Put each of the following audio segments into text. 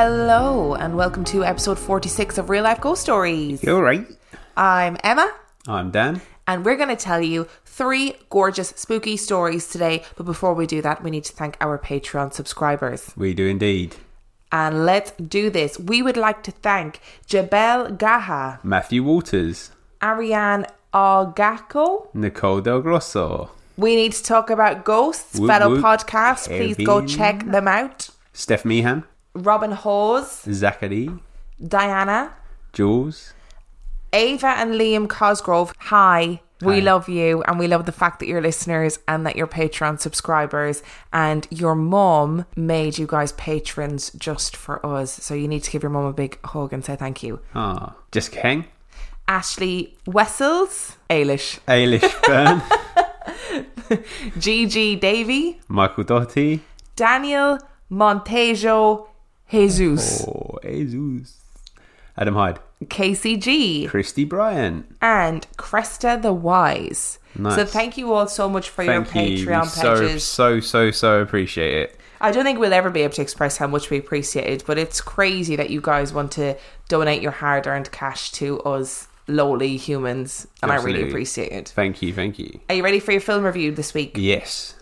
Hello, and welcome to episode 46 of Real Life Ghost Stories. You're right. I'm Emma. I'm Dan. And we're going to tell you 3 gorgeous spooky stories today. But before we do that, we need to thank our Patreon subscribers. We do indeed. And let's do this. We would like to thank Jebel Gaha, Matthew Waters, Ariane Ogako, Nicole Del Grosso. We need to talk about ghosts, whoop, fellow whoop. Podcast. Heavy. Please go check them out. Steph Meehan, Robin Hawes, Zachary, Diana, Jules, Ava and Liam Cosgrove. Hi. We love you, and we love the fact that you're listeners and that you're Patreon subscribers, and your mum made you guys patrons just for us. So you need to give your mum a big hug and say thank you. Ah, just kidding. Ashley Wessels, Ailish Byrne, Gigi Davey, Michael Doherty, Daniel Montejo Jesus. Oh, Jesus. Adam Hyde, KCG, Christy Bryant, and Cresta the Wise. Nice. So thank you all so much for your Patreon pages. So appreciate it. I don't think we'll ever be able to express how much we appreciate it, but it's crazy that you guys want to donate your hard-earned cash to us lowly humans, and absolutely. I really appreciate it. Thank you. Are you ready for your film review this week? Yes.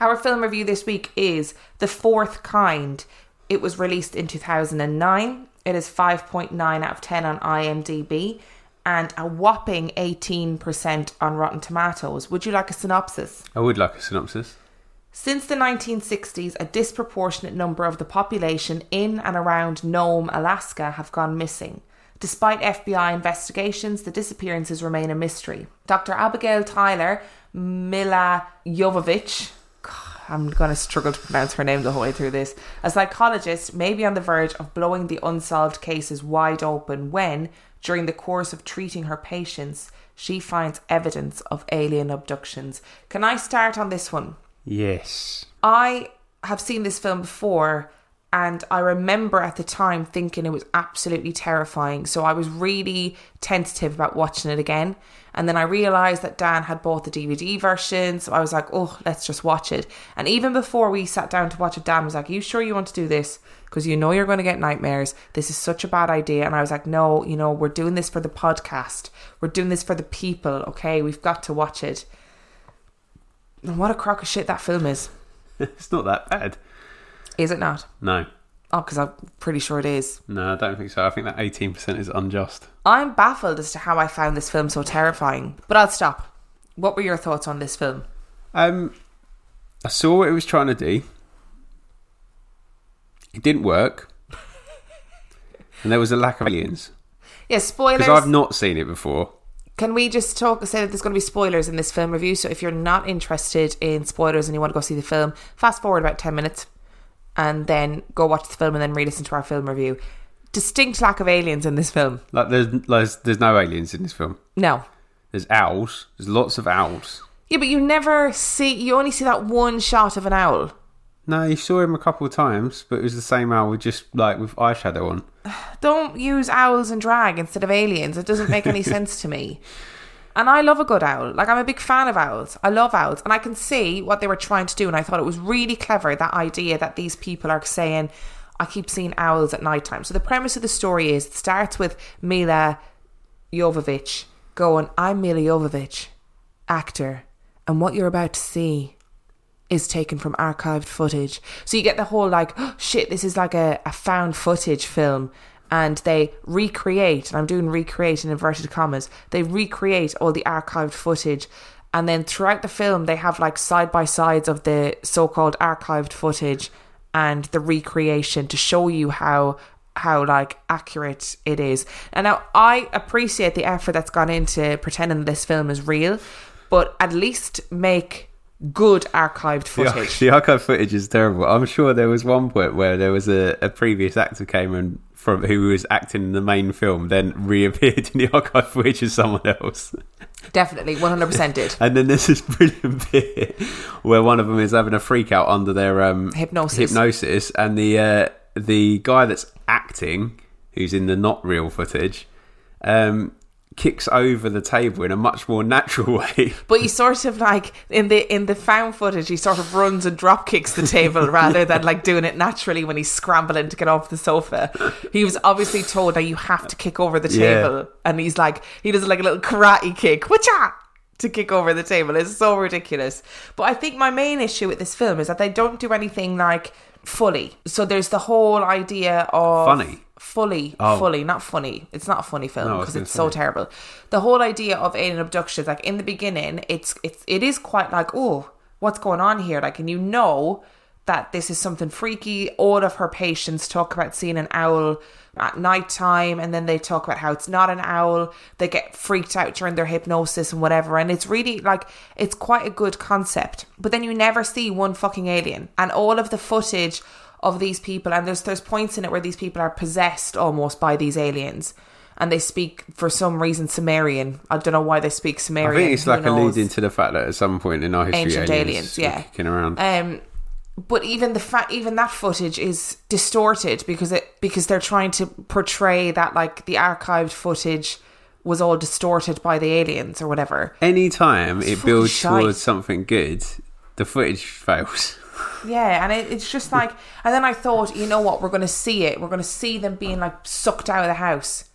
Our film review this week is The Fourth Kind. It was released in 2009. It is 5.9 out of 10 on IMDb and a whopping 18% on Rotten Tomatoes. Would you like a synopsis? I would like a synopsis. Since the 1960s, a disproportionate number of the population in and around Nome, Alaska have gone missing. Despite FBI investigations, the disappearances remain a mystery. Dr. Abigail Tyler, Mila Jovovich... I'm going to struggle to pronounce her name the whole way through this. A psychologist may be on the verge of blowing the unsolved cases wide open when, during the course of treating her patients, she finds evidence of alien abductions. Can I start on this one? Yes. I have seen this film before, and I remember at the time thinking it was absolutely terrifying. So I was really tentative about watching it again. And then I realised that Dan had bought the DVD version. So I was like, oh, let's just watch it. And even before we sat down to watch it, Dan was like, are you sure you want to do this? Because you know you're going to get nightmares. This is such a bad idea. And I was like, no, you know, we're doing this for the podcast. We're doing this for the people, okay? We've got to watch it. And what a crock of shit that film is. It's not that bad. Is it not? No. Oh, because I'm pretty sure it is. No, I don't think so. I think that 18% is unjust. I'm baffled as to how I found this film so terrifying. But I'll stop. What were your thoughts on this film? I saw what it was trying to do. It didn't work. And there was a lack of aliens. Yeah, spoilers. Because I've not seen it before. Can we just say that there's going to be spoilers in this film review? So if you're not interested in spoilers and you want to go see the film, fast forward about 10 minutes. And then go watch the film and then re-listen to our film review. Distinct lack of aliens in this film. Like there's no aliens in this film. No. There's owls. There's lots of owls. Yeah, but you only see that one shot of an owl. No, you saw him a couple of times, but it was the same owl just like with eyeshadow on. Don't use owls and drag instead of aliens. It doesn't make any sense to me. And I love a good owl. Like, I'm a big fan of owls. I love owls. And I can see what they were trying to do. And I thought it was really clever, that idea that these people are saying, I keep seeing owls at nighttime. So the premise of the story is, it starts with Mila Jovovich going, I'm Mila Jovovich, actor. And what you're about to see is taken from archived footage. So you get the whole like, oh, shit, this is like a found footage film. And they recreate, and I'm doing recreate in inverted commas, they recreate all the archived footage. And then throughout the film, they have like side-by-sides of the so-called archived footage and the recreation to show you how like accurate it is. And now I appreciate the effort that's gone into pretending this film is real, but at least make good archived footage. The archived footage is terrible. I'm sure there was one point where there was a previous actor came and from who was acting in the main film then reappeared in the archive footage as someone else. Definitely, 100% did. And then there's this brilliant bit where one of them is having a freak out under their hypnosis and the guy that's acting, who's in the not real footage, kicks over the table in a much more natural way. But he sort of, like, in the found footage, he sort of runs and drop kicks the table rather than, like, doing it naturally when he's scrambling to get off the sofa. He was obviously told that you have to kick over the table, and he's like, he does like a little karate kick, whatcha, to kick over the table. It's so ridiculous. But I think my main issue with this film is that they don't do anything like fully. So there's the whole idea of not funny. It's not a funny film because it's so terrible. The whole idea of alien abductions, like in the beginning, it is quite like, oh, what's going on here? Like, and you know that this is something freaky. All of her patients talk about seeing an owl at nighttime, and then they talk about how it's not an owl. They get freaked out during their hypnosis and whatever. And it's really like, it's quite a good concept. But then you never see one fucking alien, and all of the footage of these people, and there's points in it where these people are possessed almost by these aliens, and they speak for some reason Sumerian. I don't know why they speak Sumerian. I think it's like alluding to the fact that at some point in our history, ancient aliens were kicking around. But even that footage is distorted because they're trying to portray that, like, the archived footage was all distorted by the aliens or whatever. Anytime it builds towards something good, the footage fails. Yeah, and it's just like... And then I thought, you know what? We're going to see it. We're going to see them being, like, sucked out of the house.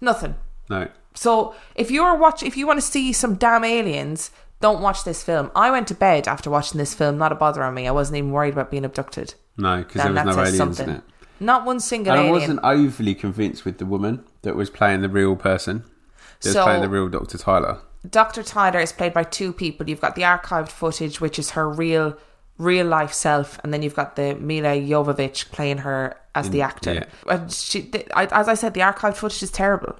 Nothing. No. So if you want to see some damn aliens, don't watch this film. I went to bed after watching this film. Not a bother on me. I wasn't even worried about being abducted. No, because there was no aliens in it. Not one single alien. I wasn't overly convinced with the woman that was playing the real person. That was playing the real Dr. Tyler. Dr. Tyler is played by two people. You've got the archived footage, which is her real life self, and then you've got the Mila Jovovich playing her as the actor. Yeah. And as I said, the archived footage is terrible.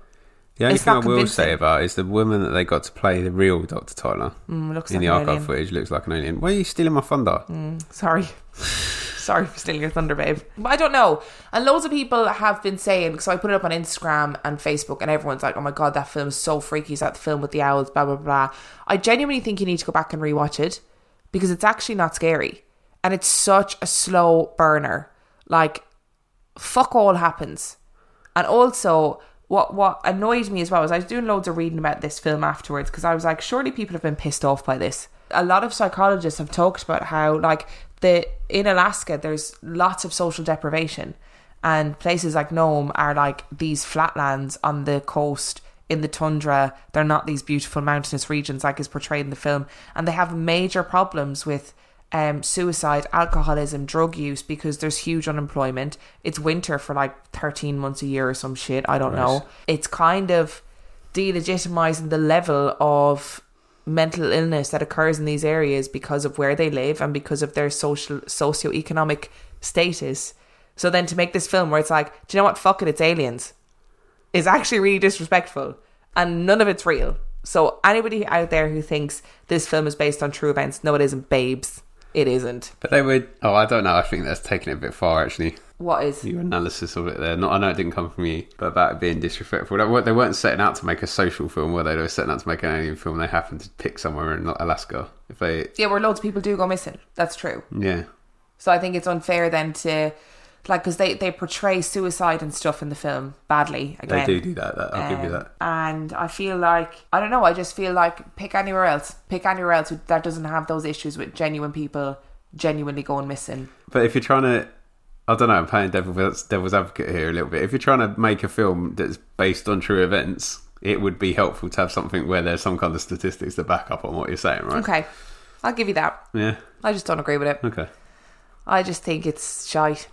The only thing I will say about it is the woman that they got to play the real Dr. Tyler in the archive footage looks like an alien. Why are you stealing my thunder? Sorry. Sorry for stealing your thunder, babe. But I don't know. And loads of people have been saying, so I put it up on Instagram and Facebook, and everyone's like, oh my God, that film is so freaky. It's like the film with the owls, blah, blah, blah. I genuinely think you need to go back and rewatch it because it's actually not scary. And it's such a slow burner. Like, fuck all happens. And also... What annoyed me as well is I was doing loads of reading about this film afterwards because I was like, surely people have been pissed off by this. A lot of psychologists have talked about how, like, in Alaska, there's lots of social deprivation, and places like Nome are like these flatlands on the coast in the tundra. They're not these beautiful mountainous regions like is portrayed in the film, and they have major problems with suicide, alcoholism, drug use, because there's huge unemployment. It's winter for like 13 months a year or some shit. I don't know. It's kind of delegitimizing the level of mental illness that occurs in these areas because of where they live and because of their socioeconomic status. So then to make this film where it's like, do you know what? Fuck it, it's aliens, is actually really disrespectful, and none of it's real. So anybody out there who thinks this film is based on true events, no, it isn't, babes. It isn't. But they would... Oh, I don't know. I think that's taken it a bit far, actually. What is? Your analysis of it there. I know it didn't come from you, but about it being disrespectful. They weren't setting out to make a social film, were they? They were setting out to make an alien film. They happened to pick somewhere in Alaska. Yeah, where loads of people do go missing. That's true. Yeah. So I think it's unfair then to... Like, because they portray suicide and stuff in the film badly. Again, they do that. I'll give you that. And I feel like, I don't know, I just feel like pick anywhere else that doesn't have those issues with genuine people genuinely going missing. But if you're trying to, I don't know, I'm playing devil's advocate here a little bit. If you're trying to make a film that's based on true events, it would be helpful to have something where there's some kind of statistics to back up on what you're saying, right? Okay, I'll give you that. Yeah. I just don't agree with it. Okay. I just think it's shite.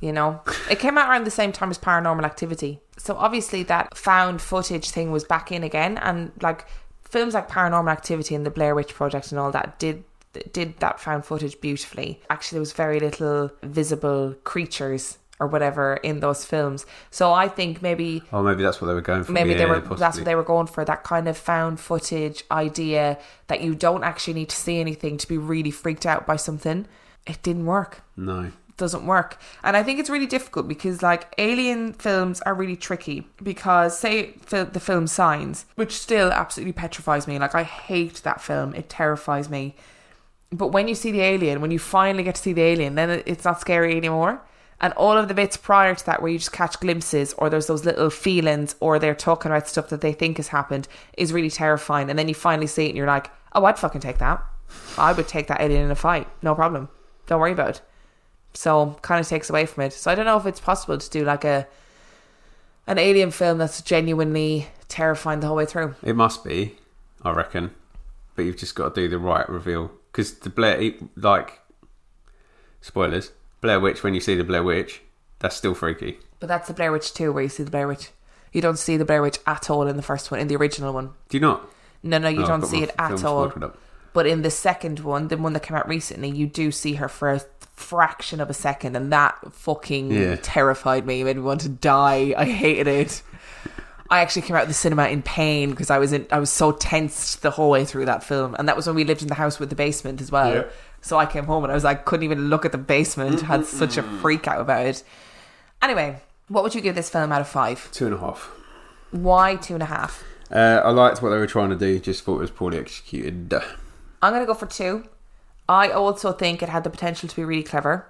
You know, it came out around the same time as Paranormal Activity. So obviously that found footage thing was back in again. And like films like Paranormal Activity and the Blair Witch Project and all that did that found footage beautifully. Actually, there was very little visible creatures or whatever in those films. So I think maybe... Oh, maybe that's what they were going for. Maybe that's what they were going for. That kind of found footage idea that you don't actually need to see anything to be really freaked out by something. It didn't work. No. Doesn't work. And I think it's really difficult because, like, alien films are really tricky because, say, the film Signs, which still absolutely petrifies me. Like, I hate that film. It terrifies me. But when you see the alien, when you finally get to see the alien, then it's not scary anymore. And all of the bits prior to that where you just catch glimpses or there's those little feelings or they're talking about stuff that they think has happened is really terrifying. And then you finally see it and you're like, oh, I'd fucking take that. I would take that alien in a fight. No problem. Don't worry about it. So kind of takes away from it. So I don't know if it's possible to do like an alien film that's genuinely terrifying the whole way through. It must be, I reckon. But you've just got to do the right reveal. Because the Blair, like, spoilers, Blair Witch, when you see the Blair Witch, that's still freaky. But that's the Blair Witch 2 where you see the Blair Witch. You don't see the Blair Witch at all in the first one, in the original one. Do you not? No, you don't see it at all. But in the second one, the one that came out recently, you do see her for a fraction of a second, and that fucking terrified me. It made me want to die. I hated it. I actually came out of the cinema in pain because I was so tensed the whole way through that film. And that was when we lived in the house with the basement as well. Yeah. So I came home and I was like, couldn't even look at the basement. Had such a freak out about it. Anyway, what would you give this film out of 5? 2.5. Why 2.5? I liked what they were trying to do. Just thought it was poorly executed. I'm going to go for 2. I also think it had the potential to be really clever,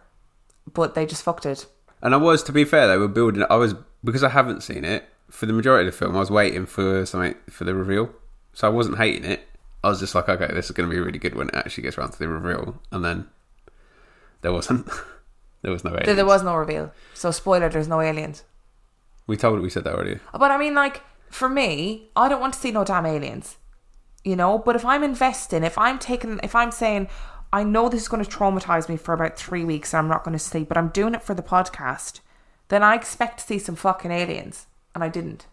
but they just fucked it. And to be fair, they were building... Because I haven't seen it, for the majority of the film, I was waiting for something for the reveal. So I wasn't hating it. I was just like, okay, this is going to be really good when it actually gets around to the reveal. And then there wasn't. There was no aliens. There was no reveal. So spoiler, there's no aliens. We said that already. But I mean, like, for me, I don't want to see no damn aliens. You know? But if I'm investing, if I'm saying, I know this is going to traumatize me for about 3 weeks and I'm not going to sleep, but I'm doing it for the podcast, then I expect to see some fucking aliens. And I didn't.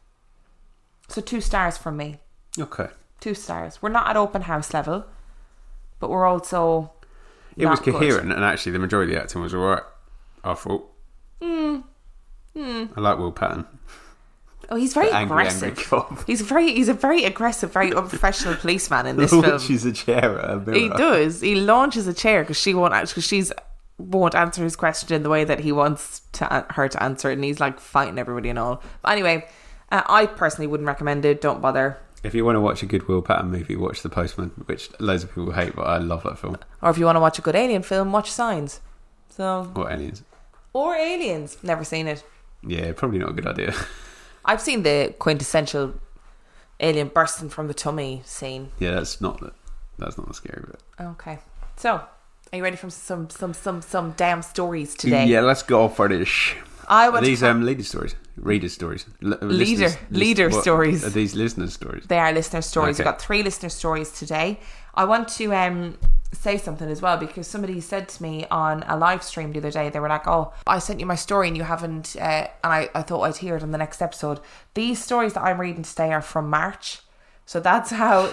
So 2 stars from me. Okay. 2 stars. We're not at open house level, but we're also... It was coherent, and actually the majority of the acting was alright, I thought. I like Will Patton. Oh, he's very aggressive. He's a very aggressive, very unprofessional policeman in this film. He launches a chair at her. He does. He launches a chair because she won't answer his question the way that he wants her to answer it, and he's like fighting everybody and all. But anyway, I personally wouldn't recommend it. Don't bother. If you want to watch a good Will Patton movie, watch The Postman, which loads of people hate, but I love that film. Or if you want to watch a good alien film, watch Signs. Or Aliens. Never seen it. Yeah, probably not a good idea. I've seen the quintessential alien bursting from the tummy scene. Yeah, that's not the scary bit. Okay. So, are you ready for some damn stories today? Yeah, let's go for this. These are these listener stories? They are listener stories. Okay. We've got 3 listener stories today. I want to say something as well, because somebody said to me on a live stream the other day, they were like, oh, I sent you my story and you haven't, and I thought I'd hear it on the next episode. These stories that I'm reading today are from March. So that's how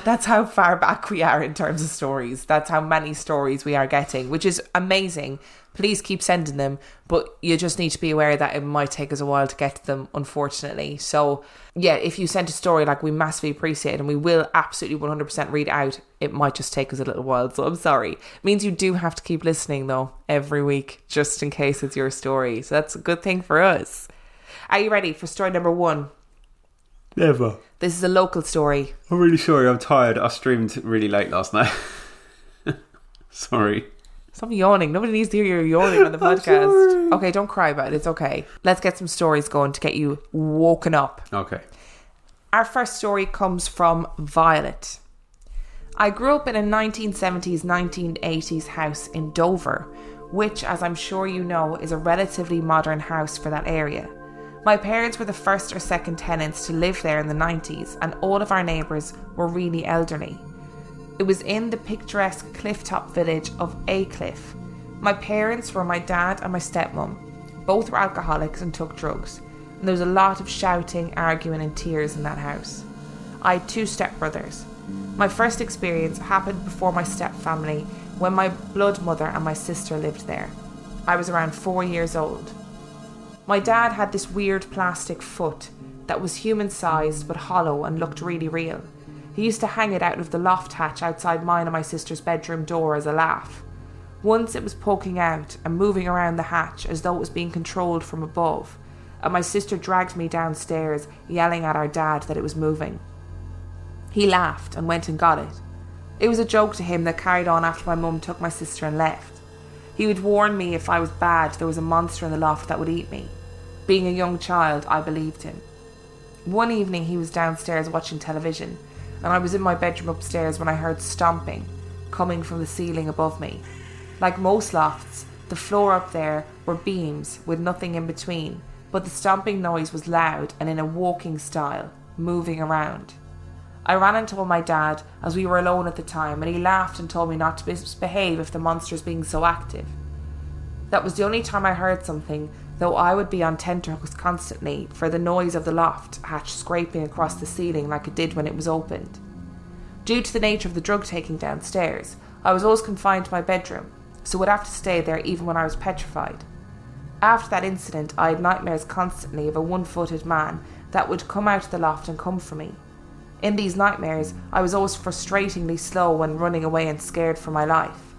far back we are in terms of stories. That's how many stories we are getting, which is amazing. Please keep sending them, but you just need to be aware that it might take us a while to get to them, unfortunately. So yeah, if you send a story, like, we massively appreciate it, and we will absolutely 100% read out. It might just take us a little while, so I'm sorry. It means you do have to keep listening though every week, just in case it's your story. So that's a good thing for us. Are you ready for story number 1? Never. This is a local story. I'm really sorry, I'm tired. I streamed really late last night. Sorry. Stop yawning. Nobody needs to hear you yawning on the podcast. Okay, don't cry about it. It's okay. Let's get some stories going to get you woken up. Okay. Our first story comes from Violet. I grew up in a 1970s, 1980s house in Dover, which, as I'm sure you know, is a relatively modern house for that area. My parents were the first or second tenants to live there in the 90s, and all of our neighbours were really elderly. It was in the picturesque clifftop village of A-Cliff. My parents were my dad and my stepmum. Both were alcoholics and took drugs, and there was a lot of shouting, arguing and tears in that house. I had 2 stepbrothers. My first experience happened before my stepfamily, when my blood mother and my sister lived there. I was around 4 years old. My dad had this weird plastic foot that was human-sized but hollow and looked really real. He used to hang it out of the loft hatch outside mine and my sister's bedroom door as a laugh. Once it was poking out and moving around the hatch as though it was being controlled from above, and my sister dragged me downstairs yelling at our dad that it was moving. He laughed and went and got it. It was a joke to him that carried on after my mum took my sister and left. He would warn me if I was bad there was a monster in the loft that would eat me. Being a young child, I believed him. One evening he was downstairs watching television, and I was in my bedroom upstairs when I heard stomping coming from the ceiling above me. Like most lofts, the floor up there were beams with nothing in between, but the stomping noise was loud and in a walking style, moving around. I ran and told my dad, as we were alone at the time, and he laughed and told me not to misbehave if the monster's being so active. That was the only time I heard something, though I would be on tenterhooks constantly for the noise of the loft hatch scraping across the ceiling like it did when it was opened. Due to the nature of the drug taking downstairs, I was always confined to my bedroom, so would have to stay there even when I was petrified. After that incident, I had nightmares constantly of a one-footed man that would come out of the loft and come for me. In these nightmares, I was always frustratingly slow when running away and scared for my life.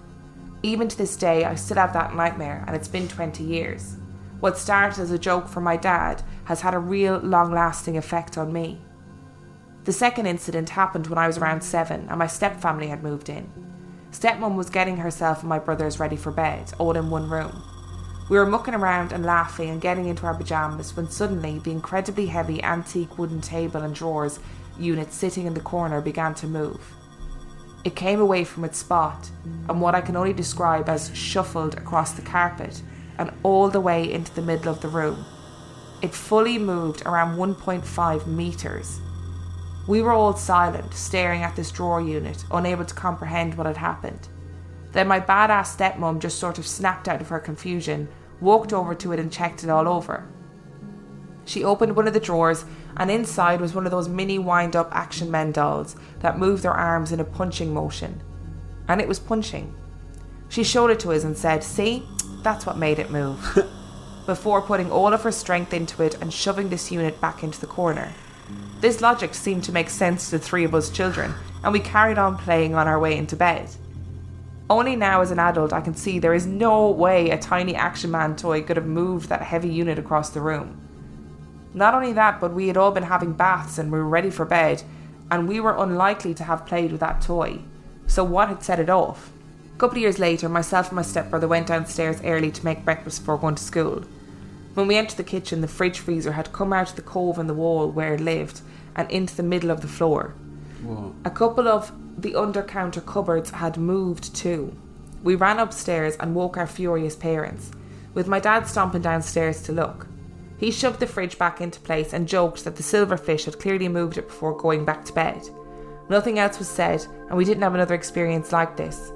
Even to this day, I still have that nightmare, and it's been 20 years. What started as a joke for my dad has had a real long-lasting effect on me. The second incident happened when I was around 7, and my stepfamily had moved in. Stepmom was getting herself and my brothers ready for bed, all in one room. We were mucking around and laughing and getting into our pyjamas when suddenly the incredibly heavy antique wooden table and drawers unit sitting in the corner began to move. It came away from its spot and what I can only describe as shuffled across the carpet and all the way into the middle of the room. It fully moved around 1.5 metres. We were all silent, staring at this drawer unit, unable to comprehend what had happened. Then my badass stepmom just sort of snapped out of her confusion, walked over to it and checked it all over. She opened one of the drawers and inside was one of those mini wind-up action men dolls that move their arms in a punching motion. And it was punching. She showed it to us and said, "See, that's what made it move," before putting all of her strength into it and shoving this unit back into the corner. This logic seemed to make sense to the three of us children, and we carried on playing on our way into bed. Only now as an adult I can see there is no way a tiny Action Man toy could have moved that heavy unit across the room. Not only that, but we had all been having baths and we were ready for bed, and we were unlikely to have played with that toy. So what had set it off? A couple of years later, myself and my stepbrother went downstairs early to make breakfast before going to school. When we entered the kitchen, the fridge freezer had come out of the cove in the wall where it lived and into the middle of the floor. Whoa. A couple of the under-counter cupboards had moved too. We ran upstairs and woke our furious parents, with my dad stomping downstairs to look. He shoved the fridge back into place and joked that the silverfish had clearly moved it before going back to bed. Nothing else was said, and we didn't have another experience like this.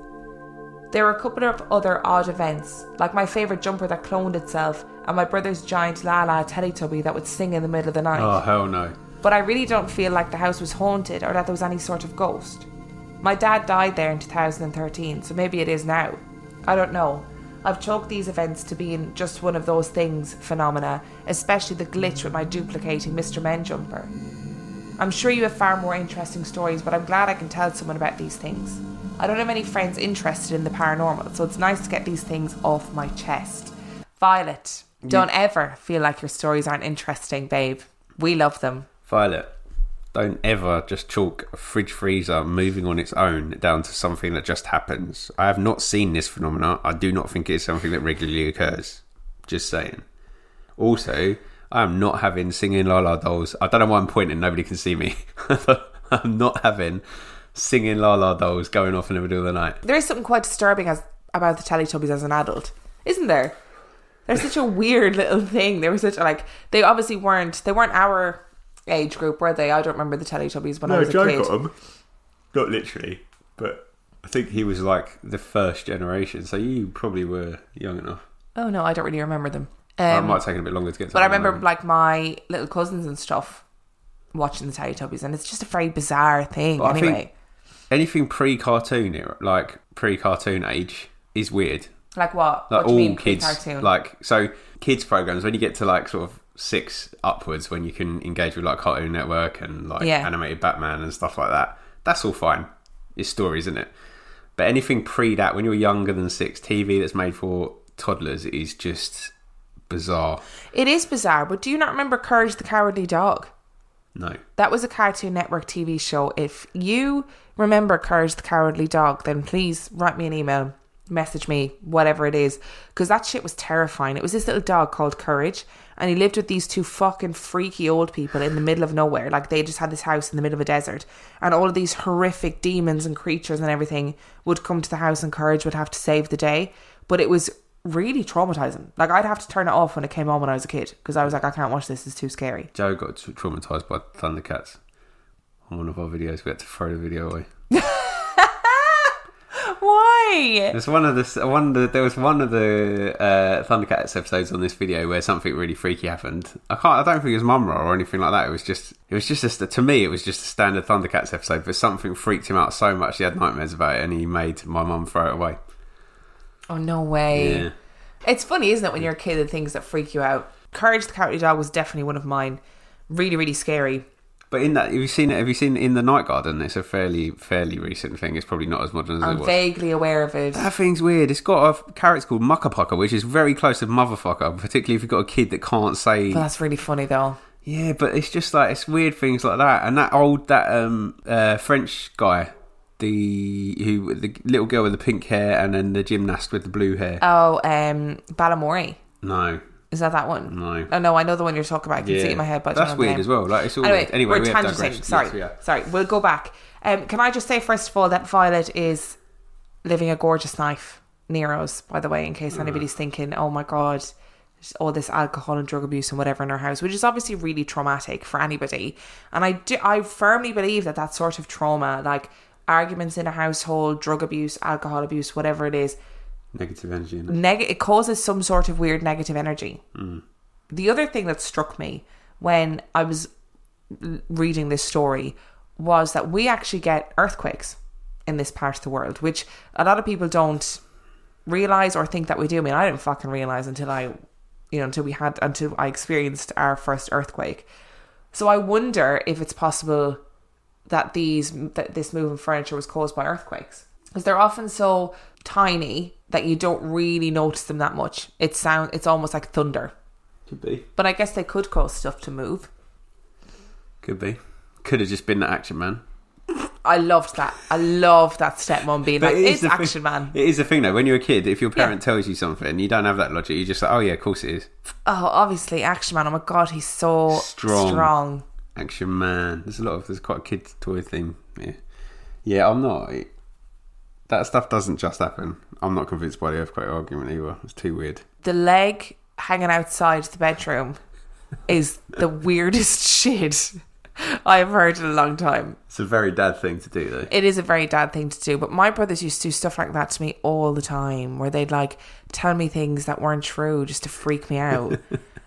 There were a couple of other odd events, like my favourite jumper that cloned itself and my brother's giant Lala Teletubby that would sing in the middle of the night. Oh, hell no. But I really don't feel like the house was haunted or that there was any sort of ghost. My dad died there in 2013, so maybe it is now. I don't know. I've chalked these events to being just one of those things phenomena, especially the glitch with my duplicating Mr. Men jumper. I'm sure you have far more interesting stories, but I'm glad I can tell someone about these things. I don't have any friends interested in the paranormal, so it's nice to get these things off my chest. Violet, don't ever feel like your stories aren't interesting, babe. We love them. Violet, don't ever just chalk a fridge freezer moving on its own down to something that just happens. I have not seen this phenomenon. I do not think it is something that regularly occurs. Just saying. Also, I am not having singing La La dolls. I don't know why I'm pointing. Nobody can see me. I'm not having singing La La dolls going off in the middle of the night. There is something quite disturbing about the Teletubbies as an adult, isn't there? They're such a weird little thing. They were such they obviously weren't. They weren't our age group, were they? I don't remember the Teletubbies when I was a kid. No, Joe got them. Not literally, but I think he was like the first generation, so you probably were young enough. Oh no, I don't really remember them. It might have taken a bit longer to get to. But I remember like my little cousins and stuff watching the Teletubbies, and it's just a very bizarre thing. But anyway, I think anything pre-cartoon era, like pre-cartoon age, is weird. Like what? Like what all kids, pre-cartoon? Like so kids programs when you get to like sort of 6 upwards, when you can engage with like Cartoon Network and like animated Batman and stuff like that, that's all fine. It's stories, isn't it? But anything pre that, when you're younger than 6, TV that's made for toddlers is just bizarre. It is bizarre. But do you not remember Courage the Cowardly Dog? No. That was a Cartoon Network TV show. If you remember Courage the Cowardly Dog, then please write me an email message me, whatever it is, because that shit was terrifying. It was this little dog called Courage, and he lived with these two fucking freaky old people in the middle of nowhere. Like, they just had this house in the middle of a desert, and all of these horrific demons and creatures and everything would come to the house, and Courage would have to save the day. But it was really traumatizing. Like, I'd have to turn it off when it came on when I was a kid, because I was like, I can't watch this, it's too scary. Joe got traumatized by Thundercats on one of our videos. We had to throw the video away. Why? There's one of the Thundercats episodes on this video where something really freaky happened. I don't think it was Mumra or anything like that. It was just to me, it was just a standard Thundercats episode, but something freaked him out so much he had nightmares about it, and he made my mum throw it away. Oh, no way. Yeah. It's funny, isn't it, when you're a kid, the things that freak you out. Courage the Cowardly Dog was definitely one of mine. Really, really scary. But in that, have you seen In the Night Garden? It's a fairly recent thing. It's probably not as modern as it was. I'm vaguely aware of it. That thing's weird. It's got a character called Muckapucker, which is very close to Motherfucker, particularly if you've got a kid that can't say... But that's really funny, though. Yeah, but it's just like, it's weird things like that. And that French guy... The little girl with the pink hair and then the gymnast with the blue hair. Oh, Balamori. No. Is that one? No. Oh, no, I know the one you're talking about. I can see it in my head. But that's weird as well. Like, it's all weird. Anyway, we're tangenting. Sorry. We'll go back. Can I just say, first of all, that Violet is living a gorgeous life. Nero's, by the way, in case anybody's thinking, oh my God, all this alcohol and drug abuse and whatever in her house, which is obviously really traumatic for anybody. And I firmly believe that sort of trauma, like... arguments in a household, drug abuse, alcohol abuse, whatever it is. Negative energy. It causes some sort of weird negative energy. Mm. The other thing that struck me when I was reading this story was that we actually get earthquakes in this part of the world, which a lot of people don't realise or think that we do. I mean, I didn't fucking realise until I experienced our first earthquake. So I wonder if it's possible... that this move in furniture was caused by earthquakes. Because they're often so tiny that you don't really notice them that much. It's almost like thunder. Could be. But I guess they could cause stuff to move. Could be. Could have just been the Action Man. I loved that. I love that stepmom being like, it's Action Man. It is the thing though, when you're a kid, if your parent tells you something, you don't have that logic. You're just like, oh yeah, of course it is. Oh, obviously, Action Man. Oh my God, he's so strong. Action Man. There's quite a kid's toy theme. Yeah, I'm not. That stuff doesn't just happen. I'm not convinced by the earthquake argument either. It's too weird. The leg hanging outside the bedroom is the weirdest shit I've heard in a long time. It's a very dad thing to do, though. It is a very dad thing to do. But my brothers used to do stuff like that to me all the time, where they'd like tell me things that weren't true just to freak me out.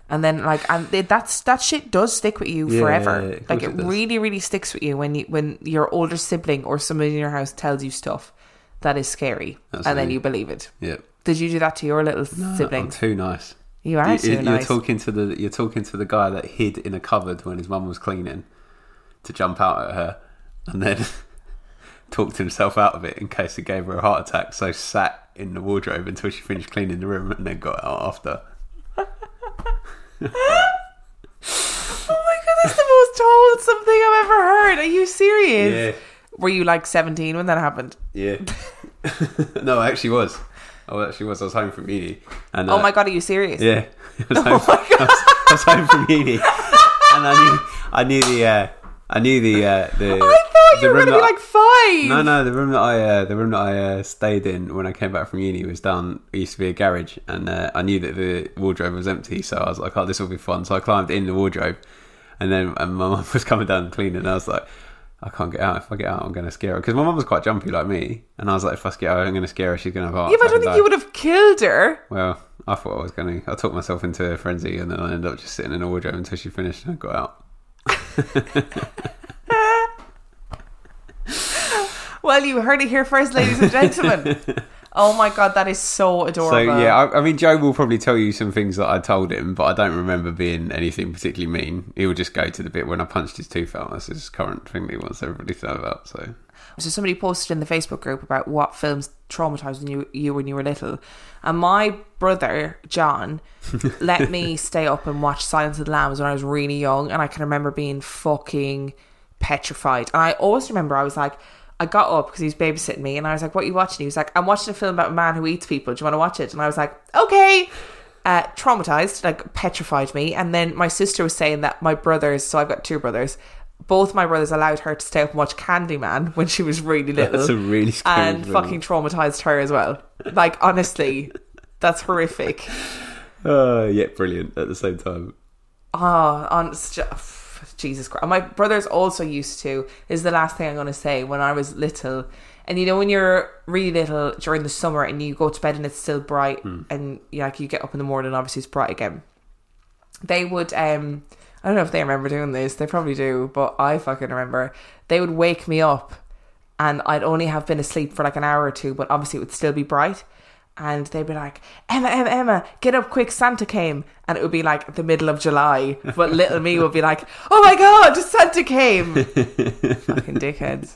And then, like, that shit does stick with you forever. Yeah, like, it really, really sticks with you when your older sibling or somebody in your house tells you stuff that is scary. Absolutely. And then you believe it. Yeah. Did you do that to your little sibling? I'm too nice. You are too nice. You're talking to the guy that hid in a cupboard when his mum was cleaning to jump out at her, and then talked himself out of it in case it gave her a heart attack. So sat in the wardrobe until she finished cleaning the room, and then got out after. Oh my God, that's the most wholesome thing I've ever heard. Are you serious? Yeah. Were you like 17 when that happened? Yeah. No, I actually was. I was home from uni. And, oh my God, are you serious? Yeah. I was home from uni. And I thought you were going to be like 5. No, the room that I stayed in when I came back from uni was down. It used to be a garage, and I knew that the wardrobe was empty, so I was like, "Oh, this will be fun." So I climbed in the wardrobe, and my mum was coming down and cleaning, and I was like, "I can't get out. If I get out, I'm going to scare her." Because my mum was quite jumpy like me, and I was like, "If I get out, I'm going to scare her. She's going to have heart." Yeah, but I don't think you would have killed her. Well, I thought I was going to. I talked myself into a frenzy, and then I ended up just sitting in the wardrobe until she finished and I got out. Well, you heard it here first, ladies and gentlemen. Oh my God, that is so adorable. So yeah, I mean, Joe will probably tell you some things that I told him, but I don't remember being anything particularly mean. He would just go to the bit when I punched his tooth out. That's his current thing that he wants everybody to know about. So somebody posted in the Facebook group about what films traumatised you when you were little, and my brother John let me stay up and watch Silence of the Lambs when I was really young, and I can remember being fucking petrified. And I always remember I was like, I got up because he was babysitting me and I was like, what are you watching? He was like, I'm watching a film about a man who eats people. Do you want to watch it? And I was like, okay. Traumatized, like petrified me. And then my sister was saying that my brothers, so I've got two brothers, both my brothers allowed her to stay up and watch Candyman when she was really little. That's a really scary and film. Fucking traumatized her as well. Like, honestly, that's horrific. Yeah, brilliant at the same time. Jesus Christ. My brother's also used to, this is the last thing I'm going to say, when I was little, and you know when you're really little during the summer and you go to bed and it's still bright and you know, like you get up in the morning and obviously it's bright again, they would I don't know if they remember doing this, they probably do, but I fucking remember, they would wake me up and I'd only have been asleep for like an hour or two, but obviously it would still be bright. And they'd be like, Emma, get up quick, Santa came. And it would be like the middle of July. But little me would be like, oh my God, Santa came. Fucking dickheads.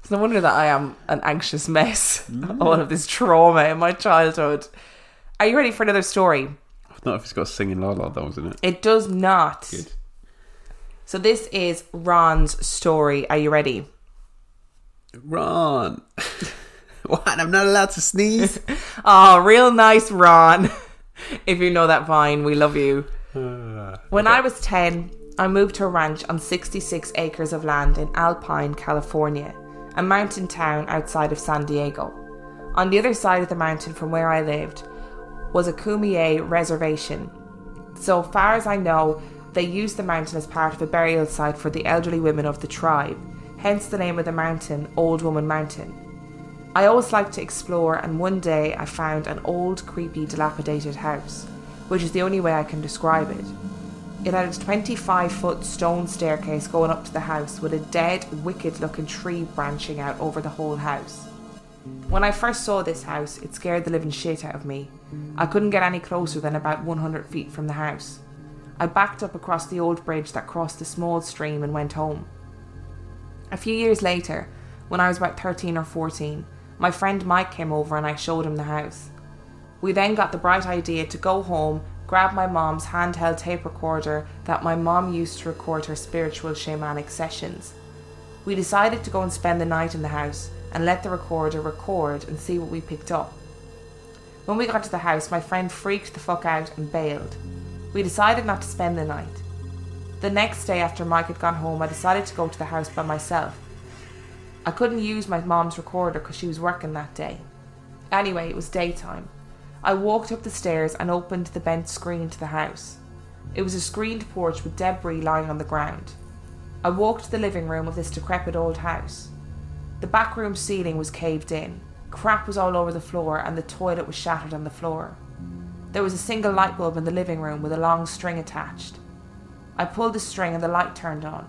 It's no wonder that I am an anxious mess. All of this trauma in my childhood. Are you ready for another story? I don't know if it's got singing la la though, isn't it? It does not. Good. So this is Ron's story. Are you ready? Ron. What? I'm not allowed to sneeze? Oh, real nice, Ron. If you know that vine, we love you. When I was 10, I moved to a ranch on 66 acres of land in Alpine, California, a mountain town outside of San Diego. On the other side of the mountain from where I lived was a Kumeyaay reservation. So far as I know, they used the mountain as part of a burial site for the elderly women of the tribe, hence the name of the mountain, Old Woman Mountain. I always liked to explore, and one day I found an old, creepy, dilapidated house, which is the only way I can describe it. It had a 25-foot stone staircase going up to the house with a dead, wicked-looking tree branching out over the whole house. When I first saw this house, it scared the living shit out of me. I couldn't get any closer than about 100 feet from the house. I backed up across the old bridge that crossed the small stream and went home. A few years later, when I was about 13 or 14, my friend Mike came over and I showed him the house. We then got the bright idea to go home, grab my mom's handheld tape recorder that my mom used to record her spiritual shamanic sessions. We decided to go and spend the night in the house and let the recorder record and see what we picked up. When we got to the house, my friend freaked the fuck out and bailed. We decided not to spend the night. The next day after Mike had gone home, I decided to go to the house by myself. I couldn't use my mom's recorder because she was working that day. Anyway, it was daytime. I walked up the stairs and opened the bent screen to the house. It was a screened porch with debris lying on the ground. I walked to the living room of this decrepit old house. The back room ceiling was caved in. Crap was all over the floor and the toilet was shattered on the floor. There was a single light bulb in the living room with a long string attached. I pulled the string and the light turned on.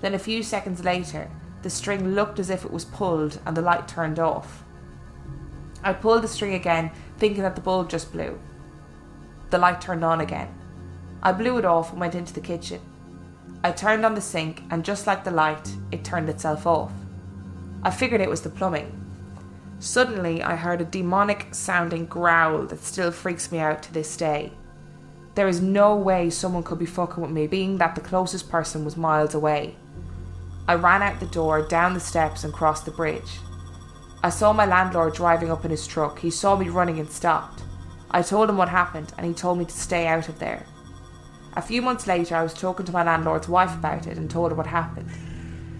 Then a few seconds later, the string looked as if it was pulled and the light turned off. I pulled the string again, thinking that the bulb just blew. The light turned on again. I blew it off and went into the kitchen. I turned on the sink and just like the light, it turned itself off. I figured it was the plumbing. Suddenly, I heard a demonic sounding growl that still freaks me out to this day. There is no way someone could be fucking with me, being that the closest person was miles away. I ran out the door, down the steps and crossed the bridge. I saw my landlord driving up in his truck. He saw me running and stopped. I told him what happened and he told me to stay out of there. A few months later, I was talking to my landlord's wife about it and told her what happened.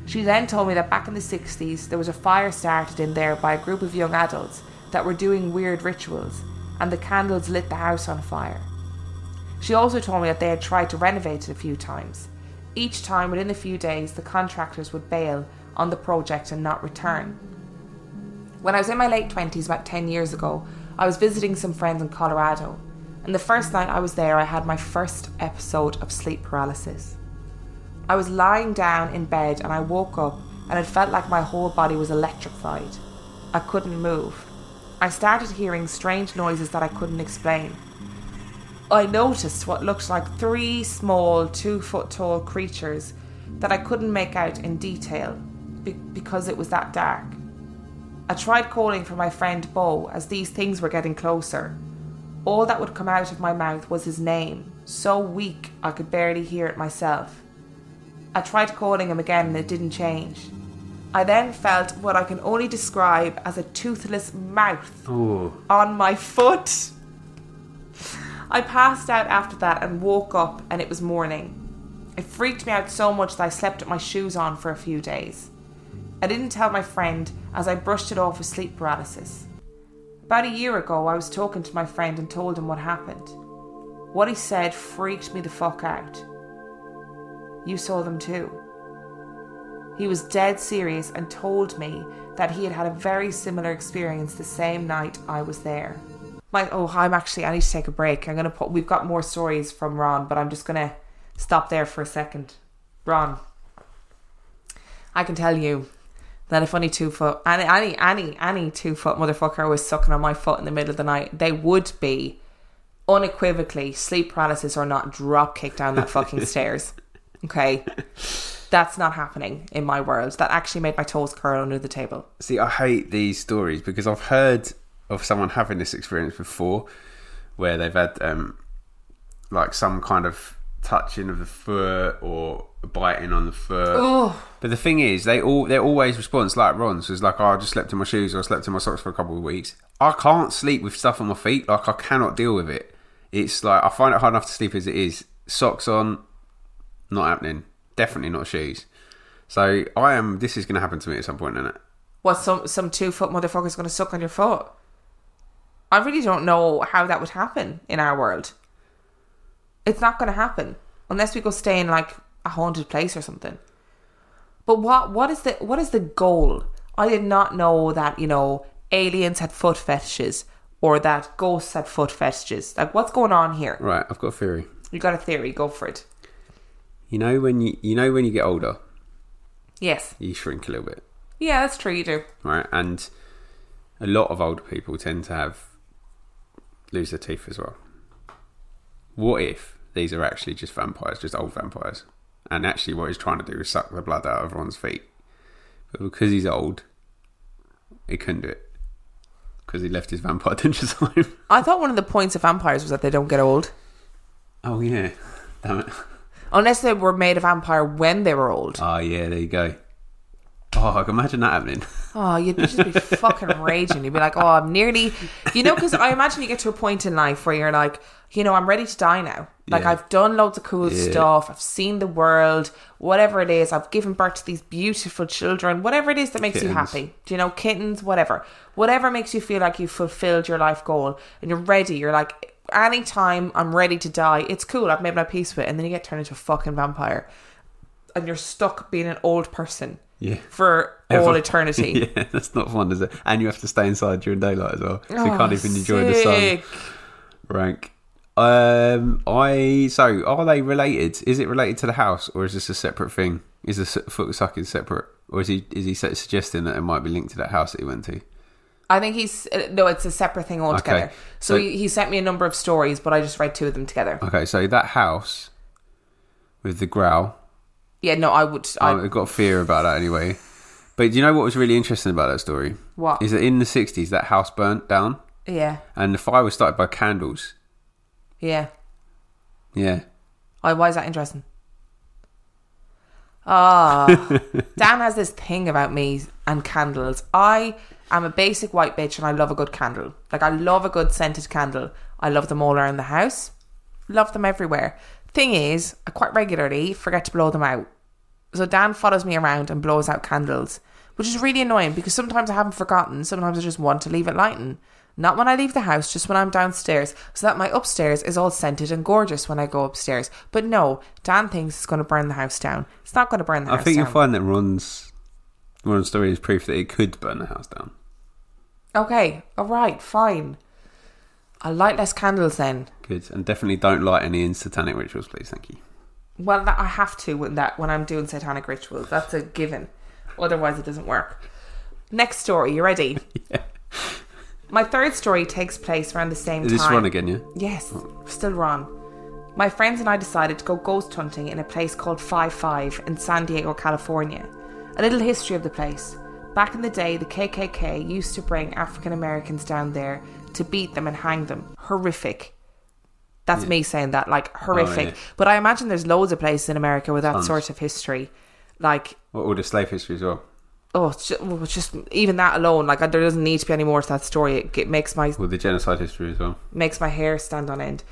She then told me that back in the 60s, there was a fire started in there by a group of young adults that were doing weird rituals and the candles lit the house on fire. She also told me that they had tried to renovate it a few times. Each time, within a few days, the contractors would bail on the project and not return. When I was in my late 20s, about 10 years ago, I was visiting some friends in Colorado, and the first night I was there, I had my first episode of sleep paralysis. I was lying down in bed and I woke up and it felt like my whole body was electrified. I couldn't move. I started hearing strange noises that I couldn't explain. I noticed what looked like three small 2-foot-tall creatures that I couldn't make out in detail because it was that dark. I tried calling for my friend Bo as these things were getting closer. All that would come out of my mouth was his name, so weak I could barely hear it myself. I tried calling him again and it didn't change. I then felt what I can only describe as a toothless mouth on my foot. I passed out after that and woke up, and it was morning. It freaked me out so much that I slept with my shoes on for a few days. I didn't tell my friend, as I brushed it off with sleep paralysis. About a year ago, I was talking to my friend and told him what happened. What he said freaked me the fuck out. You saw them too. He was dead serious and told me that he had had a very similar experience the same night I was there. I need to take a break. We've got more stories from Ron, but I'm just going to stop there for a second. Ron, I can tell you that if any 2 foot motherfucker was sucking on my foot in the middle of the night, they would be unequivocally, sleep paralysis or not, drop kicked down that fucking stairs. Okay? That's not happening in my world. That actually made my toes curl under the table. See, I hate these stories because I've heard of someone having this experience before where they've had like some kind of touching of the foot or biting on the foot. Oh. But the thing is, their always response, like Ron's, was like, I just slept in my shoes or I slept in my socks for a couple of weeks. I can't sleep with stuff on my feet. Like, I cannot deal with it. It's like, I find it hard enough to sleep as it is. Socks on, not happening. Definitely not shoes. So this is going to happen to me at some point, isn't it? What, some 2 foot motherfucker's going to suck on your foot? I really don't know how that would happen in our world. It's not going to happen unless we go stay in like a haunted place or something. But what is the goal? I did not know that, you know, aliens had foot fetishes or that ghosts had foot fetishes. Like, what's going on here? Right, I've got a theory. You got a theory? Go for it. You know when you get older, yes, you shrink a little bit. Yeah, that's true. You do. Right, and a lot of older people tend to lose their teeth as well. What if these are actually just vampires, just old vampires, and actually what he's trying to do is suck the blood out of Ron's feet, but because he's old, he couldn't do it because he left his vampire dentures home. I thought one of the points of vampires was that they don't get old. Oh yeah, damn it. Unless they were made a vampire when they were old. Oh, yeah, there you go. Oh, I can imagine that happening. Oh, you'd just be fucking raging. You'd be like, oh, I'm nearly... You know, because I imagine you get to a point in life where you're like, you know, I'm ready to die now. Like, yeah. I've done loads of cool stuff. I've seen the world. Whatever it is, I've given birth to these beautiful children. Whatever it is that makes you happy. Do you know, kittens, whatever. Whatever makes you feel like you've fulfilled your life goal and you're ready. You're like... Anytime I'm ready to die, it's cool, I've made my peace with it, and then you get turned into a fucking vampire and you're stuck being an old person for all eternity. Yeah, that's not fun, is it? And you have to stay inside during daylight as well, so you can't even enjoy the sun. Rank. So are they related? Is it related to the house, or is this a separate thing? Is the foot sucking separate, or is he suggesting that it might be linked to that house that he went to? I think it's a separate thing altogether. Okay. So he sent me a number of stories, but I just read two of them together. Okay, so that house with the growl. Yeah, no, I've got fear about that anyway. But do you know what was really interesting about that story? What? Is that in the 60s, that house burnt down. Yeah. And the fire was started by candles. Yeah. Yeah. Oh, why is that interesting? Oh, Dan has this thing about me and candles. I'm a basic white bitch and I love a good candle. Like, I love a good scented candle. I love them all around the house. Love them everywhere. Thing is, I quite regularly forget to blow them out. So Dan follows me around and blows out candles, which is really annoying because sometimes I haven't forgotten. Sometimes I just want to leave it lighting. Not when I leave the house, just when I'm downstairs, so that my upstairs is all scented and gorgeous when I go upstairs. But no, Dan thinks it's going to burn the house down. It's not going to burn the house down. I think you'll find that Ron's story is proof that it could burn the house down. Okay, all right, fine. I'll light less candles then. Good, and definitely don't light any in satanic rituals, please, thank you. Well, I have to when I'm doing satanic rituals. That's a given. Otherwise, it doesn't work. Next story, you ready? Yeah. My third story takes place around the same time. Is this Ron again, yeah? Yes, still Ron. My friends and I decided to go ghost hunting in a place called 5 in San Diego, California. A little history of the place. Back in the day, the KKK used to bring African Americans down there to beat them and hang them. Horrific. That's me saying that, like, horrific. Oh, yeah. But I imagine there's loads of places in America with that sort of history. Like... What, all the slave history as well? oh, it's just even that alone, like, there doesn't need to be any more to that story. It makes my... With the genocide history as well. Makes my hair stand on end.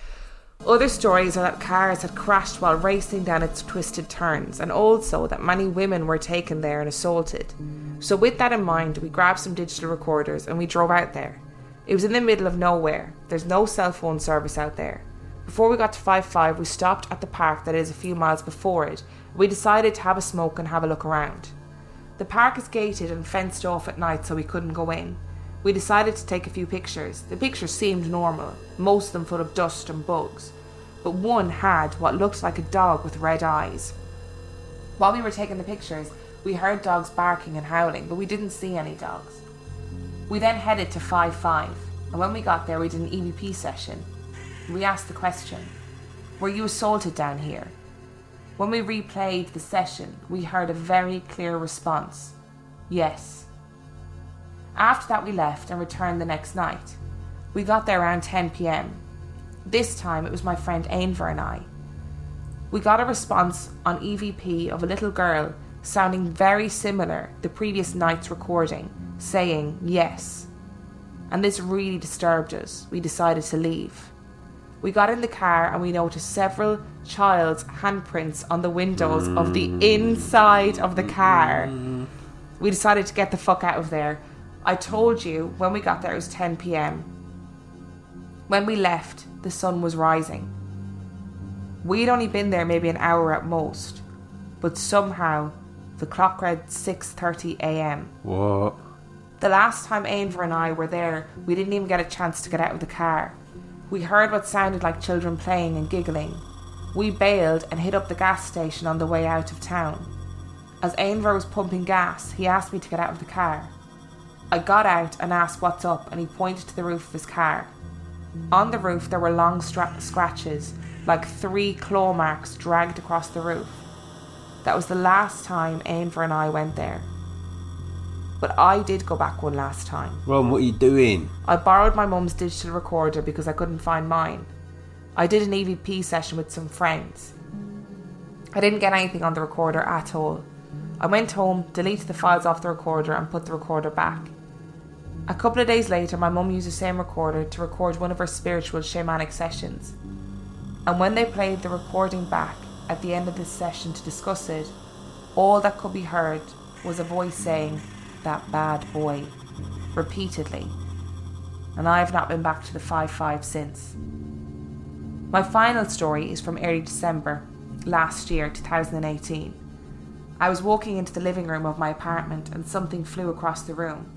Other stories are that cars had crashed while racing down its twisted turns, and also that many women were taken there and assaulted. So with that in mind, we grabbed some digital recorders and we drove out there. It was in the middle of nowhere. There's no cell phone service out there. Before we got to 5-5, we stopped at the park that is a few miles before it. We decided to have a smoke and have a look around. The park is gated and fenced off at night, so we couldn't go in. We decided to take a few pictures. The pictures seemed normal, most of them full of dust and bugs, but one had what looked like a dog with red eyes. While we were taking the pictures, we heard dogs barking and howling, but we didn't see any dogs. We then headed to 5-5, and when we got there, we did an EVP session. We asked the question, "Were you assaulted down here?" When we replayed the session, we heard a very clear response. Yes. After that, we left and returned the next night. We got there around 10 p.m. This time, it was my friend Ainver and I. We got a response on EVP of a little girl sounding very similar the previous night's recording, saying yes. And this really disturbed us. We decided to leave. We got in the car and we noticed several child's handprints on the windows of the inside of the car. We decided to get the fuck out of there. I told you, when we got there it was 10 p.m. When we left, the sun was rising. We'd only been there maybe an hour at most, but somehow the clock read 6:30 a.m. What? The last time Ainver and I were there, we didn't even get a chance to get out of the car. We heard what sounded like children playing and giggling. We bailed and hit up the gas station on the way out of town. As Ainver was pumping gas, he asked me to get out of the car. I got out and asked what's up, and he pointed to the roof of his car. On the roof there were long scratches, like 3 claw marks dragged across the roof. That was the last time Ainver and I went there. But I did go back one last time. Ron, what are you doing? I borrowed my mum's digital recorder because I couldn't find mine. I did an EVP session with some friends. I didn't get anything on the recorder at all. I went home, deleted the files off the recorder and put the recorder back. A couple of days later, my mum used the same recorder to record one of her spiritual shamanic sessions. And when they played the recording back at the end of this session to discuss it, all that could be heard was a voice saying, "That bad boy," repeatedly, and I have not been back to the 5-5 since. My final story is from early December last year, 2018. I was walking into the living room of my apartment and something flew across the room.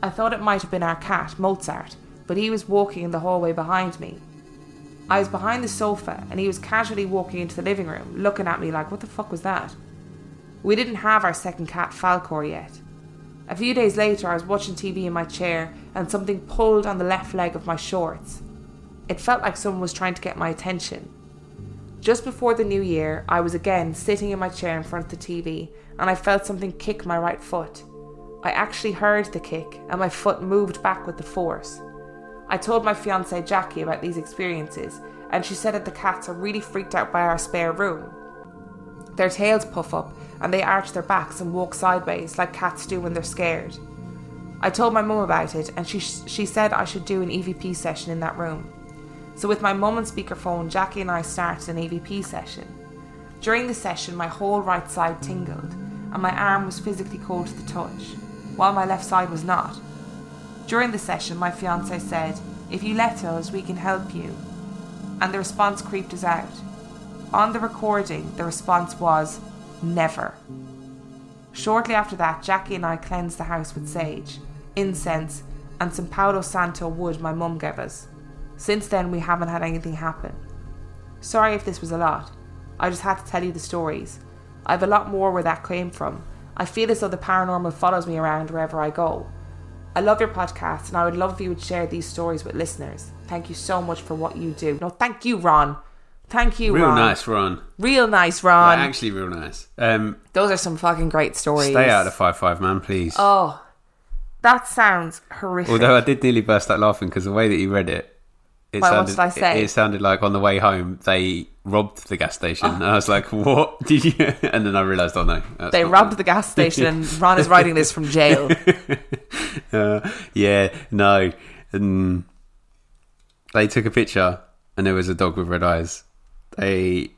I thought it might have been our cat, Mozart, but he was walking in the hallway behind me. I was behind the sofa and he was casually walking into the living room, looking at me like, what the fuck was that? We didn't have our second cat, Falcor, yet. A few days later, I was watching TV in my chair and something pulled on the left leg of my shorts. It felt like someone was trying to get my attention. Just before the new year, I was again sitting in my chair in front of the TV and I felt something kick my right foot. I actually heard the kick and my foot moved back with the force. I told my fiancée Jackie about these experiences and she said that the cats are really freaked out by our spare room. Their tails puff up and they arch their backs and walk sideways like cats do when they're scared. I told my mum about it and she said I should do an EVP session in that room. So with my mum on speakerphone, Jackie and I started an EVP session. During the session, my whole right side tingled and my arm was physically cold to the touch, while my left side was not. During the session, my fiancé said, "If you let us, we can help you." And the response creeped us out. On the recording, the response was, "Never." Shortly after that, Jackie and I cleansed the house with sage, incense, and some Palo Santo wood my mum gave us. Since then, we haven't had anything happen. Sorry if this was a lot. I just had to tell you the stories. I have a lot more where that came from. I feel as though the paranormal follows me around wherever I go. I love your podcast, and I would love if you would share these stories with listeners. Thank you so much for what you do. No, thank you, Ron. Thank you, Ron. Real nice, Ron. Like, actually, real nice. Those are some fucking great stories. Stay out of 5-5, man, please. Oh, that sounds horrific. Although I did nearly burst out laughing because the way that you read it, it sounded like on the way home, they robbed the gas station. And I was like, what did you... And then I realised, oh no. They robbed the gas station and Ron is writing this from jail. Yeah, no. And they took a picture and there was a dog with red eyes. They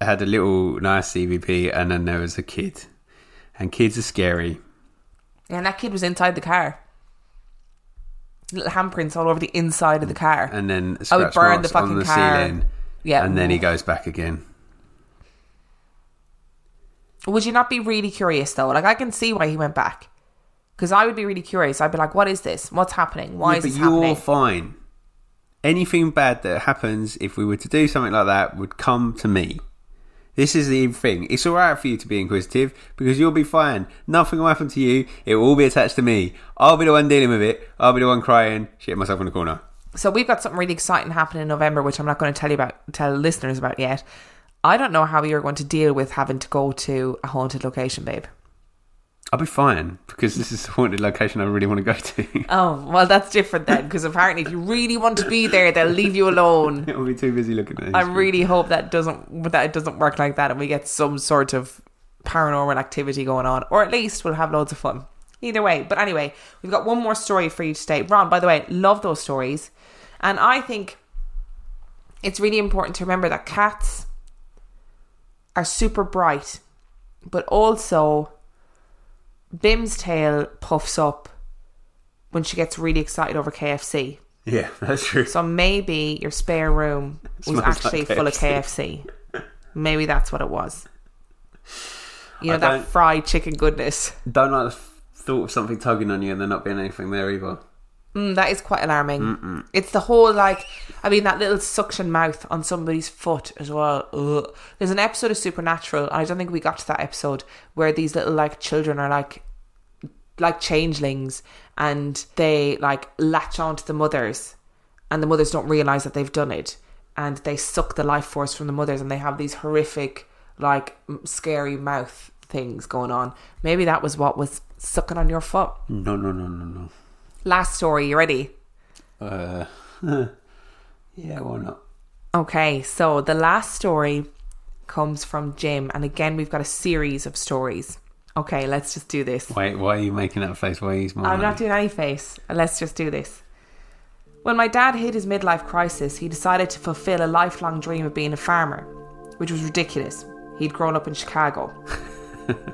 had a little nice EVP and then there was a kid. And kids are scary. Yeah, and that kid was inside the car. Little handprints all over the inside of the car. And then scratch marks the fucking on the car. Ceiling. Yeah. And then he goes back again. Would you not be really curious though? Like, I can see why he went back. Because I would be really curious. I'd be like, what is this? What's happening? Why is this happening? But you're fine. Anything bad that happens, if we were to do something like that, would come to me. This is the thing. It's alright for you to be inquisitive because you'll be fine. Nothing will happen to you. It will all be attached to me. I'll be the one dealing with it. I'll be the one crying, shit myself in the corner. So we've got something really exciting happening in November, which I'm not going to tell listeners about yet. I don't know how you're going to deal with having to go to a haunted location, babe. I'll be fine because this is the haunted location I really want to go to. Oh, well, that's different then, because apparently if you really want to be there, they'll leave you alone. It'll be too busy looking at it. I really hope that it doesn't work like that and we get some sort of paranormal activity going on, or at least we'll have loads of fun. Either way. But anyway, we've got one more story for you today. Ron, by the way, love those stories. And I think it's really important to remember that cats are super bright, but also Bim's tail puffs up when she gets really excited over KFC. Yeah, that's true. So maybe your spare room was actually full of KFC. Maybe that's what it was. You know, that fried chicken goodness. Don't like the thought of something tugging on you and there not being anything there either. That is quite alarming. Mm-mm. It's the whole, like, I mean, that little suction mouth on somebody's foot as well. Ugh. There's an episode of Supernatural, and I don't think we got to that episode, where these little, like, children are, like changelings, and they, like, latch on to the mothers, and the mothers don't realise that they've done it, and they suck the life force from the mothers, and they have these horrific, like, scary mouth things going on. Maybe that was what was sucking on your foot. No. Last story, you ready? Yeah, why not? Okay, so the last story comes from Jim. And again, we've got a series of stories. Okay, let's just do this. Wait, why are you making that face? Why are you smiling? I'm not doing any face. Let's just do this. When my dad hit his midlife crisis, he decided to fulfill a lifelong dream of being a farmer, which was ridiculous. He'd grown up in Chicago.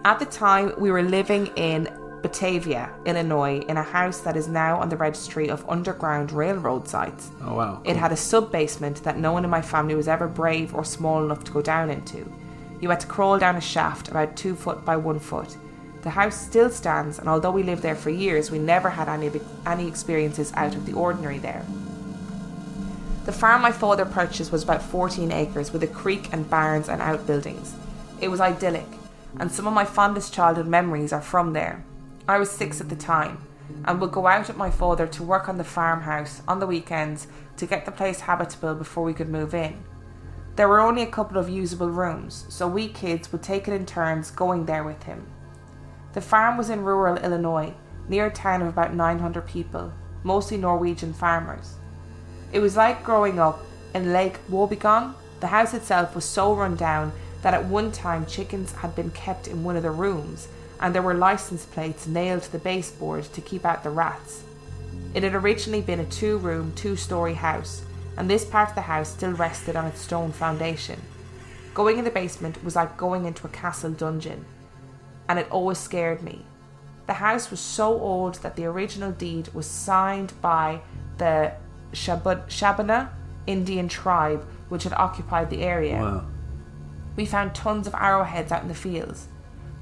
At the time, we were living in Batavia, Illinois, in a house that is now on the registry of underground railroad sites. Oh wow! Cool. It had a sub-basement that no one in my family was ever brave or small enough to go down into. You had to crawl down a shaft about 2 foot by 1 foot. The house still stands, and although we lived there for years, we never had any experiences out of the ordinary there. The farm my father purchased was about 14 acres with a creek and barns and outbuildings. It was idyllic, and some of my fondest childhood memories are from there. I was 6 at the time and would go out with my father to work on the farmhouse on the weekends to get the place habitable before we could move in. There were only a couple of usable rooms, so we kids would take it in turns going there with him. The farm was in rural Illinois, near a town of about 900 people, mostly Norwegian farmers. It was like growing up in Lake Wobegon. The house itself was so run down that at one time chickens had been kept in one of the rooms, and there were license plates nailed to the baseboard to keep out the rats. It had originally been a 2-room, 2-storey house, and this part of the house still rested on its stone foundation. Going in the basement was like going into a castle dungeon, and it always scared me. The house was so old that the original deed was signed by the Shabana Indian tribe, which had occupied the area. Wow. We found tons of arrowheads out in the fields.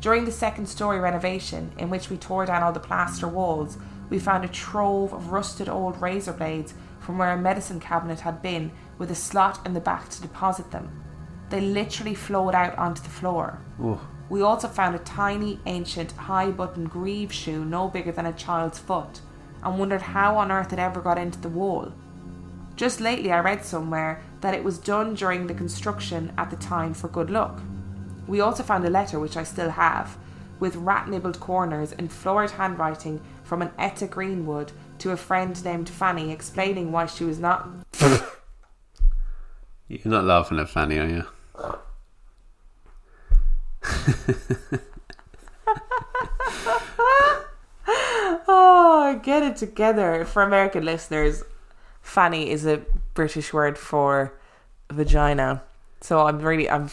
During the second story renovation, in which we tore down all the plaster walls, we found a trove of rusted old razor blades from where a medicine cabinet had been, with a slot in the back to deposit them. They literally flowed out onto the floor. Ooh. We also found a tiny, ancient, high-button greave shoe no bigger than a child's foot, and wondered how on earth it ever got into the wall. Just lately I read somewhere that it was done during the construction at the time for good luck. We also found a letter, which I still have, with rat-nibbled corners and florid handwriting from an Etta Greenwood to a friend named Fanny, explaining why she was not... You're not laughing at Fanny, are you? Oh, get it together. For American listeners, Fanny is a British word for vagina. So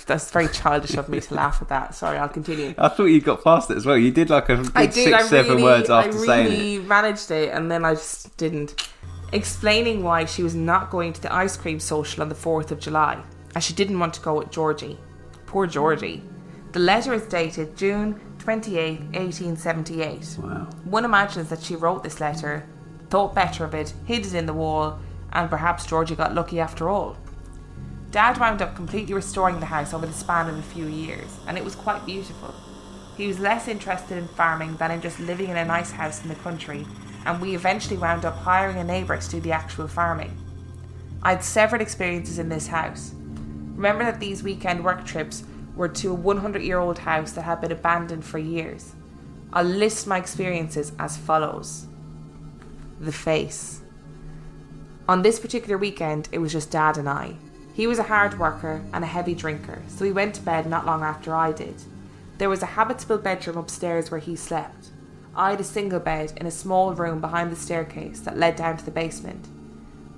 that's very childish of me to laugh at that. Sorry, I'll continue. I thought you got past it as well. You did like a good 6-7 words after saying it. I really managed it, and then I just didn't. Explaining why she was not going to the ice cream social on the 4th of July, as she didn't want to go with Georgie. Poor Georgie. The letter is dated June 28, 1878. Wow. One imagines that she wrote this letter, thought better of it, hid it in the wall, and perhaps Georgie got lucky after all. Dad wound up completely restoring the house over the span of a few years, and it was quite beautiful. He was less interested in farming than in just living in a nice house in the country, and we eventually wound up hiring a neighbour to do the actual farming. I had several experiences in this house. Remember that these weekend work trips were to a 100-year-old house that had been abandoned for years. I'll list my experiences as follows. The face. On this particular weekend, it was just Dad and I. He was a hard worker and a heavy drinker, so he went to bed not long after I did. There was a habitable bedroom upstairs where he slept. I had a single bed in a small room behind the staircase that led down to the basement.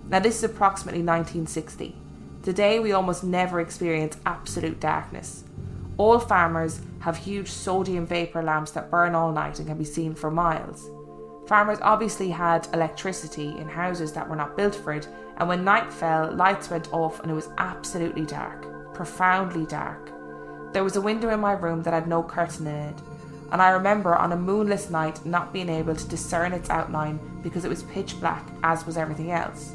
Now this is approximately 1960. Today we almost never experience absolute darkness. All farmers have huge sodium vapour lamps that burn all night and can be seen for miles. Farmers obviously had electricity in houses that were not built for it, and when night fell, lights went off and it was absolutely dark, profoundly dark. There was a window in my room that had no curtain in it, and I remember on a moonless night not being able to discern its outline because it was pitch black, as was everything else.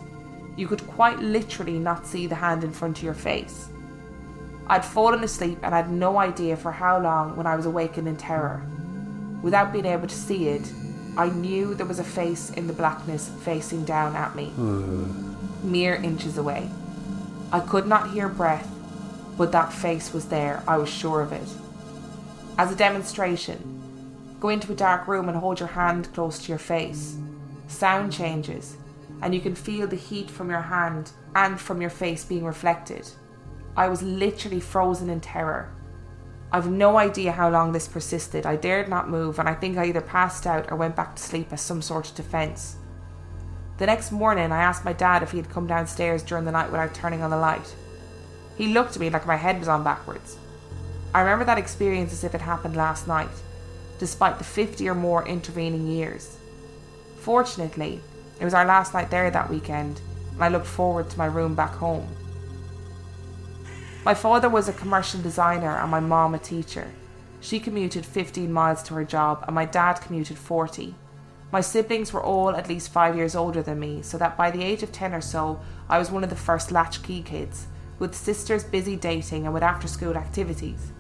You could quite literally not see the hand in front of your face. I'd fallen asleep and had no idea for how long when I was awakened in terror. Without being able to see it, I knew there was a face in the blackness facing down at me, mere inches away. I could not hear breath, but that face was there, I was sure of it. As a demonstration, go into a dark room and hold your hand close to your face. Sound changes, and you can feel the heat from your hand and from your face being reflected. I was literally frozen in terror. I've no idea how long this persisted. I dared not move, and I think I either passed out or went back to sleep as some sort of defence. The next morning, I asked my dad if he had come downstairs during the night without turning on the light. He looked at me like my head was on backwards. I remember that experience as if it happened last night, despite the 50 or more intervening years. Fortunately, it was our last night there that weekend, and I looked forward to my room back home. My father was a commercial designer and my mom a teacher. She commuted 15 miles to her job and my dad commuted 40. My siblings were all at least 5 years older than me, so that by the age of 10 or so, I was one of the first latchkey kids, with sisters busy dating and with after-school activities.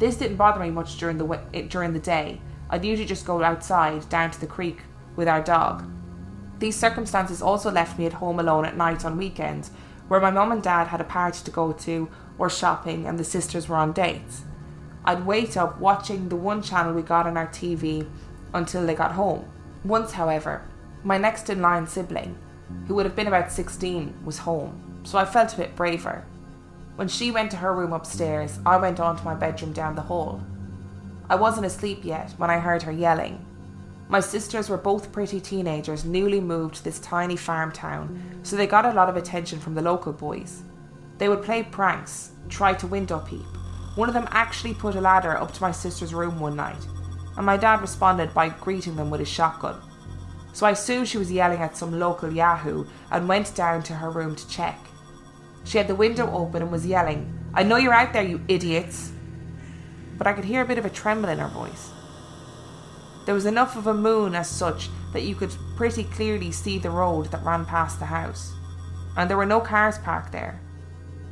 This didn't bother me much during the day. I'd usually just go outside, down to the creek, with our dog. These circumstances also left me at home alone at night on weekends, where my mum and dad had a party to go to or shopping and the sisters were on dates. I'd wait up watching the one channel we got on our TV until they got home. Once, however, my next in line sibling, who would have been about 16, was home, so I felt a bit braver. When she went to her room upstairs, I went on to my bedroom down the hall. I wasn't asleep yet when I heard her yelling. My sisters were both pretty teenagers, newly moved to this tiny farm town, so they got a lot of attention from the local boys. They would play pranks, try to window peep. One of them actually put a ladder up to my sister's room one night, and my dad responded by greeting them with his shotgun. So I assumed she was yelling at some local yahoo and went down to her room to check. She had the window open and was yelling, "I know you're out there, you idiots!" But I could hear a bit of a tremble in her voice. There was enough of a moon as such that you could pretty clearly see the road that ran past the house. And there were no cars parked there,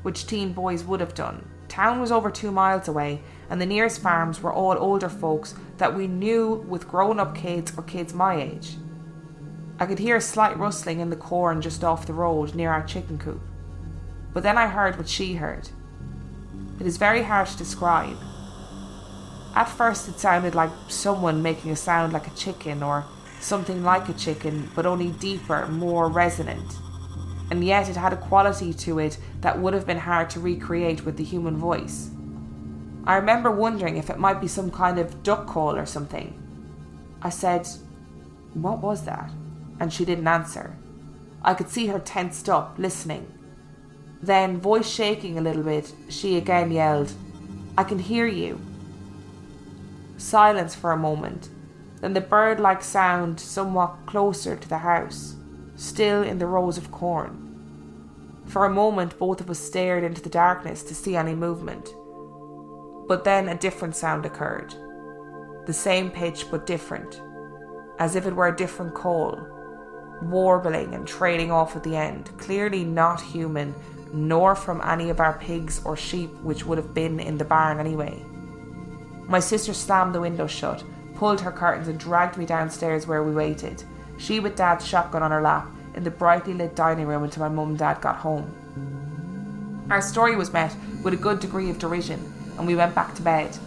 which teen boys would have done. Town was over 2 miles away, and the nearest farms were all older folks that we knew with grown-up kids or kids my age. I could hear a slight rustling in the corn just off the road near our chicken coop. But then I heard what she heard. It is very hard to describe. At first it sounded like someone making a sound like a chicken or something like a chicken, but only deeper, more resonant. and yet it had a quality to it that would have been hard to recreate with the human voice. I remember wondering if it might be some kind of duck call or something. I said, "What was that?" and she didn't answer. I could see her tensed up, listening. Then, voice shaking a little bit, she again yelled, "I can hear you." Silence for a moment, then the bird-like sound somewhat closer to the house, still in the rows of corn. For a moment, both of us stared into the darkness to see any movement. But then a different sound occurred. The same pitch, but different, as if it were a different call, warbling and trailing off at the end, clearly not human, nor from any of our pigs or sheep, which would have been in the barn anyway. My sister slammed the window shut, pulled her curtains and dragged me downstairs where we waited, she with Dad's shotgun on her lap, in the brightly lit dining room until my mum and Dad got home. Our story was met with a good degree of derision, and we went back to bed.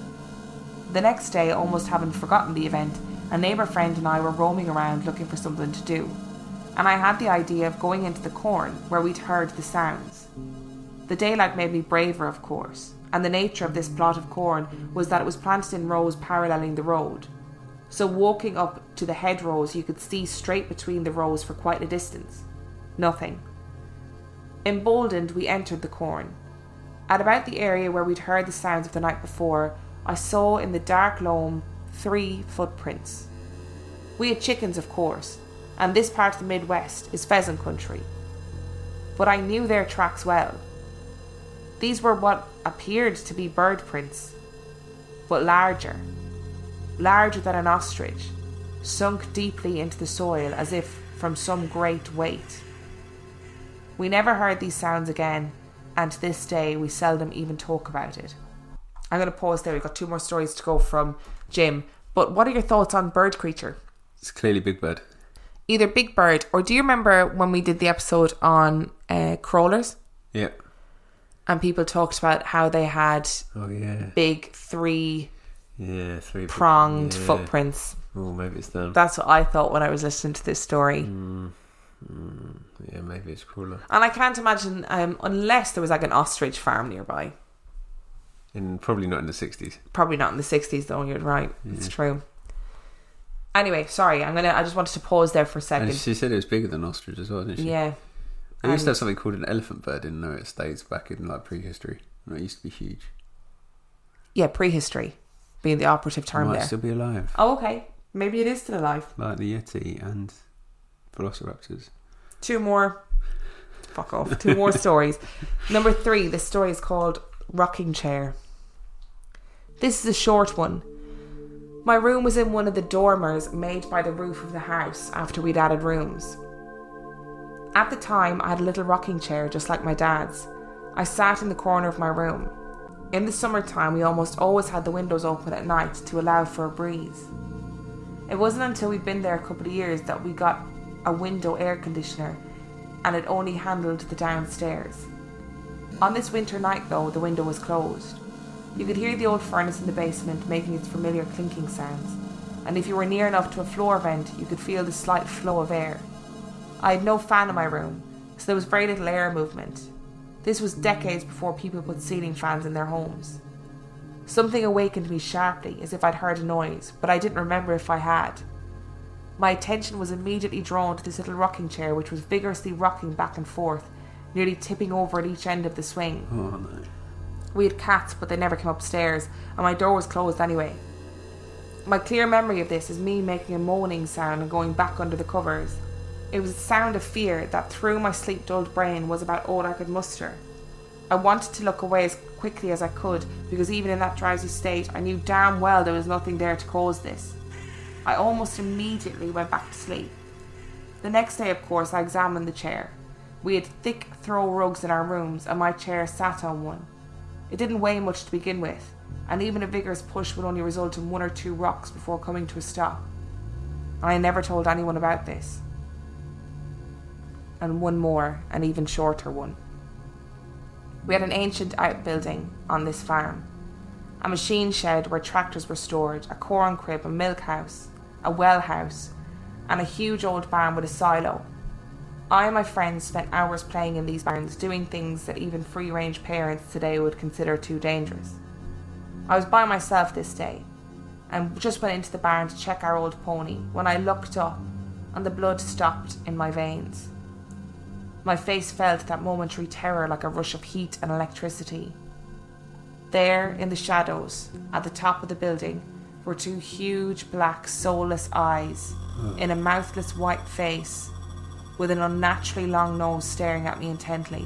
The next day, almost having forgotten the event, a neighbour friend and I were roaming around looking for something to do, and I had the idea of going into the corn where we'd heard the sounds. The daylight made me braver, of course, and the nature of this plot of corn was that it was planted in rows paralleling the road. So walking up to the head rows, you could see straight between the rows for quite a distance. Nothing. Emboldened, we entered the corn. At about the area where we'd heard the sounds of the night before, I saw in the dark loam 3 footprints. We had chickens, of course, and this part of the Midwest is pheasant country. But I knew their tracks well. These were what appeared to be bird prints, but larger than an ostrich, sunk deeply into the soil as if from some great weight. We never heard these sounds again, and to this day we seldom even talk about it. I'm going to pause there. We've got 2 more stories to go from Jim, but what are your thoughts on bird creature? It's clearly Big Bird. Either Big Bird, or do you remember when we did the episode on crawlers? Yeah. And people talked about how they had big 3 pronged footprints. Oh, maybe it's them. That's what I thought when I was listening to this story. Yeah, maybe it's crawler. And I can't imagine, unless there was like an ostrich farm nearby. And probably not in the 60s. Probably not in the 60s, though. You're right. Yeah. It's true. Anyway, sorry. I just wanted to pause there for a second. And she said it was bigger than ostrich as well, didn't she? Yeah. They used to have something called an elephant bird in the United States back in like prehistory. And it used to be huge. Yeah, prehistory being the operative term there. It might still be alive. Oh, okay. Maybe it is still alive. Like the Yeti and Velociraptors. 2 more. Fuck off. 2 more stories. Number 3, this story is called Rocking Chair. This is a short one. My room was in one of the dormers made by the roof of the house after we'd added rooms. At the time, I had a little rocking chair just like my dad's. I sat in the corner of my room. In the summertime, we almost always had the windows open at night to allow for a breeze. It wasn't until we'd been there a couple of years that we got a window air conditioner, and it only handled the downstairs. On this winter night, though, the window was closed. You could hear the old furnace in the basement making its familiar clinking sounds, and if you were near enough to a floor vent, you could feel the slight flow of air. I had no fan in my room, so there was very little air movement. This was decades before people put ceiling fans in their homes. Something awakened me sharply, as if I'd heard a noise, but I didn't remember if I had. My attention was immediately drawn to this little rocking chair, which was vigorously rocking back and forth, nearly tipping over at each end of the swing. Oh, no. We had cats, but they never came upstairs, and my door was closed anyway. My clear memory of this is me making a moaning sound and going back under the covers. It was a sound of fear that through my sleep-dulled brain was about all I could muster. I wanted to look away as quickly as I could, because even in that drowsy state, I knew damn well there was nothing there to cause this. I almost immediately went back to sleep. The next day, of course, I examined the chair. We had thick throw rugs in our rooms, and my chair sat on one. It didn't weigh much to begin with, and even a vigorous push would only result in 1 or 2 rocks before coming to a stop. And I never told anyone about this. And one more, an even shorter one. We had an ancient outbuilding on this farm. A machine shed where tractors were stored, a corn crib, a milk house, a well house, and a huge old barn with a silo. I and my friends spent hours playing in these barns, doing things that even free-range parents today would consider too dangerous. I was by myself this day, and just went into the barn to check our old pony, when I looked up, and the blood stopped in my veins. My face felt that momentary terror like a rush of heat and electricity. There, in the shadows, at the top of the building, were two huge, black, soulless eyes, in a mouthless white face, with an unnaturally long nose staring at me intently.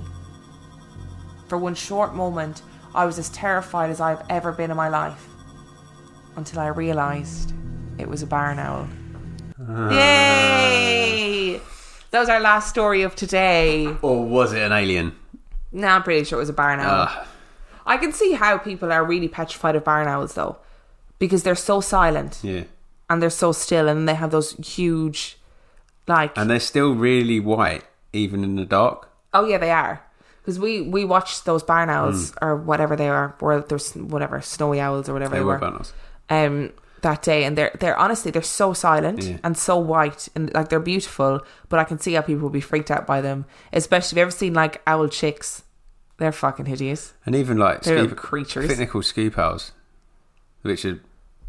For one short moment, I was as terrified as I have ever been in my life, until I realised it was a barn owl. Yay! That was our last story of today. Or was it an alien? No, I'm pretty sure it was a barn owl. I can see how people are really petrified of barn owls, though, because they're so silent. Yeah. And they're so still, and they have those huge... And they're still really white, even in the dark. Oh, yeah, they are. Because we watched those barn owls, or whatever they are, or there's whatever, snowy owls or whatever they were. Barn owls. That day, and they're honestly, they're so silent and so white, and like they're beautiful, but I can see how people would be freaked out by them. Especially if you've ever seen like owl chicks. They're fucking hideous. And even like creatures. I think they're called scoop owls, which are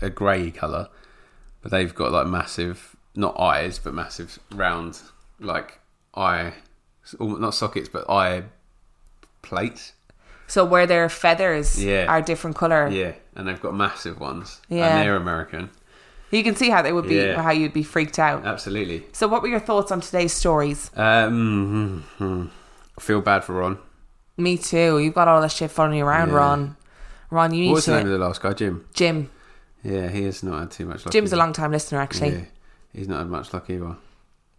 a grey colour, but they've got like massive... not eyes, but massive round, like eye, not sockets, but eye plates. So where their feathers are different colour. Yeah, and they've got massive ones. Yeah. And they're American. You can see how they would be, how you'd be freaked out. Absolutely. So what were your thoughts on today's stories? I feel bad for Ron. Me too. You've got all that shit following you around, Ron. Ron, you need to... What was the name of the last guy? Jim. Jim. Yeah, he has not had too much luck. Jim's a long-time listener, actually. Yeah. He's not had much luck either.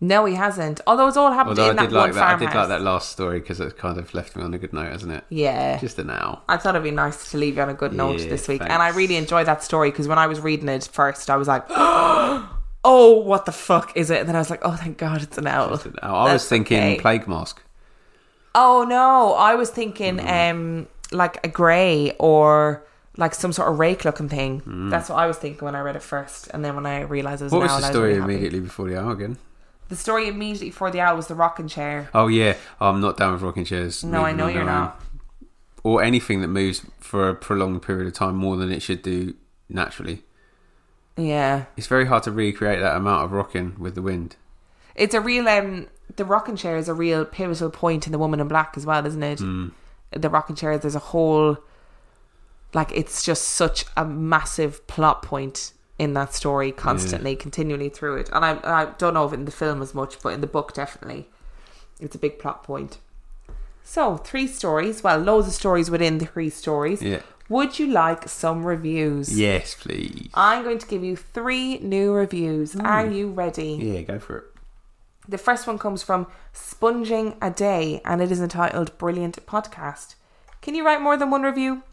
No, he hasn't. Although it's all happened in that one farmhouse. I did like that last story because it's kind of left me on a good note, hasn't it? Yeah. Just an owl. I thought it'd be nice to leave you on a good note this week. Thanks. And I really enjoyed that story because when I was reading it first, I was like, oh, what the fuck is it? And then I was like, oh, thank God, it's an owl. It's an owl. I was thinking plague mask. Oh, no. I was thinking like a grey or... like some sort of rake looking thing. That's what I was thinking when I read it first. And then when I realised it was an owl. What was the story immediately before the owl again? The story immediately before the owl was the rocking chair. Oh yeah. Oh, I'm not down with rocking chairs. No, I know you're not. Or anything that moves for a prolonged period of time more than it should do naturally. Yeah. It's very hard to recreate that amount of rocking with the wind. It's a real the rocking chair is a real pivotal point in The Woman in Black as well, isn't it? The rocking chair, there's a whole... like, it's just such a massive plot point in that story, constantly, continually through it. And I don't know if in the film as much, but in the book, definitely. It's a big plot point. So, 3 stories. Well, loads of stories within the 3 stories. Yeah. Would you like some reviews? Yes, please. I'm going to give you 3 new reviews. Are you ready? Yeah, go for it. The first one comes from Sponging A Day, and it is entitled Brilliant Podcast. Can you write more than one review?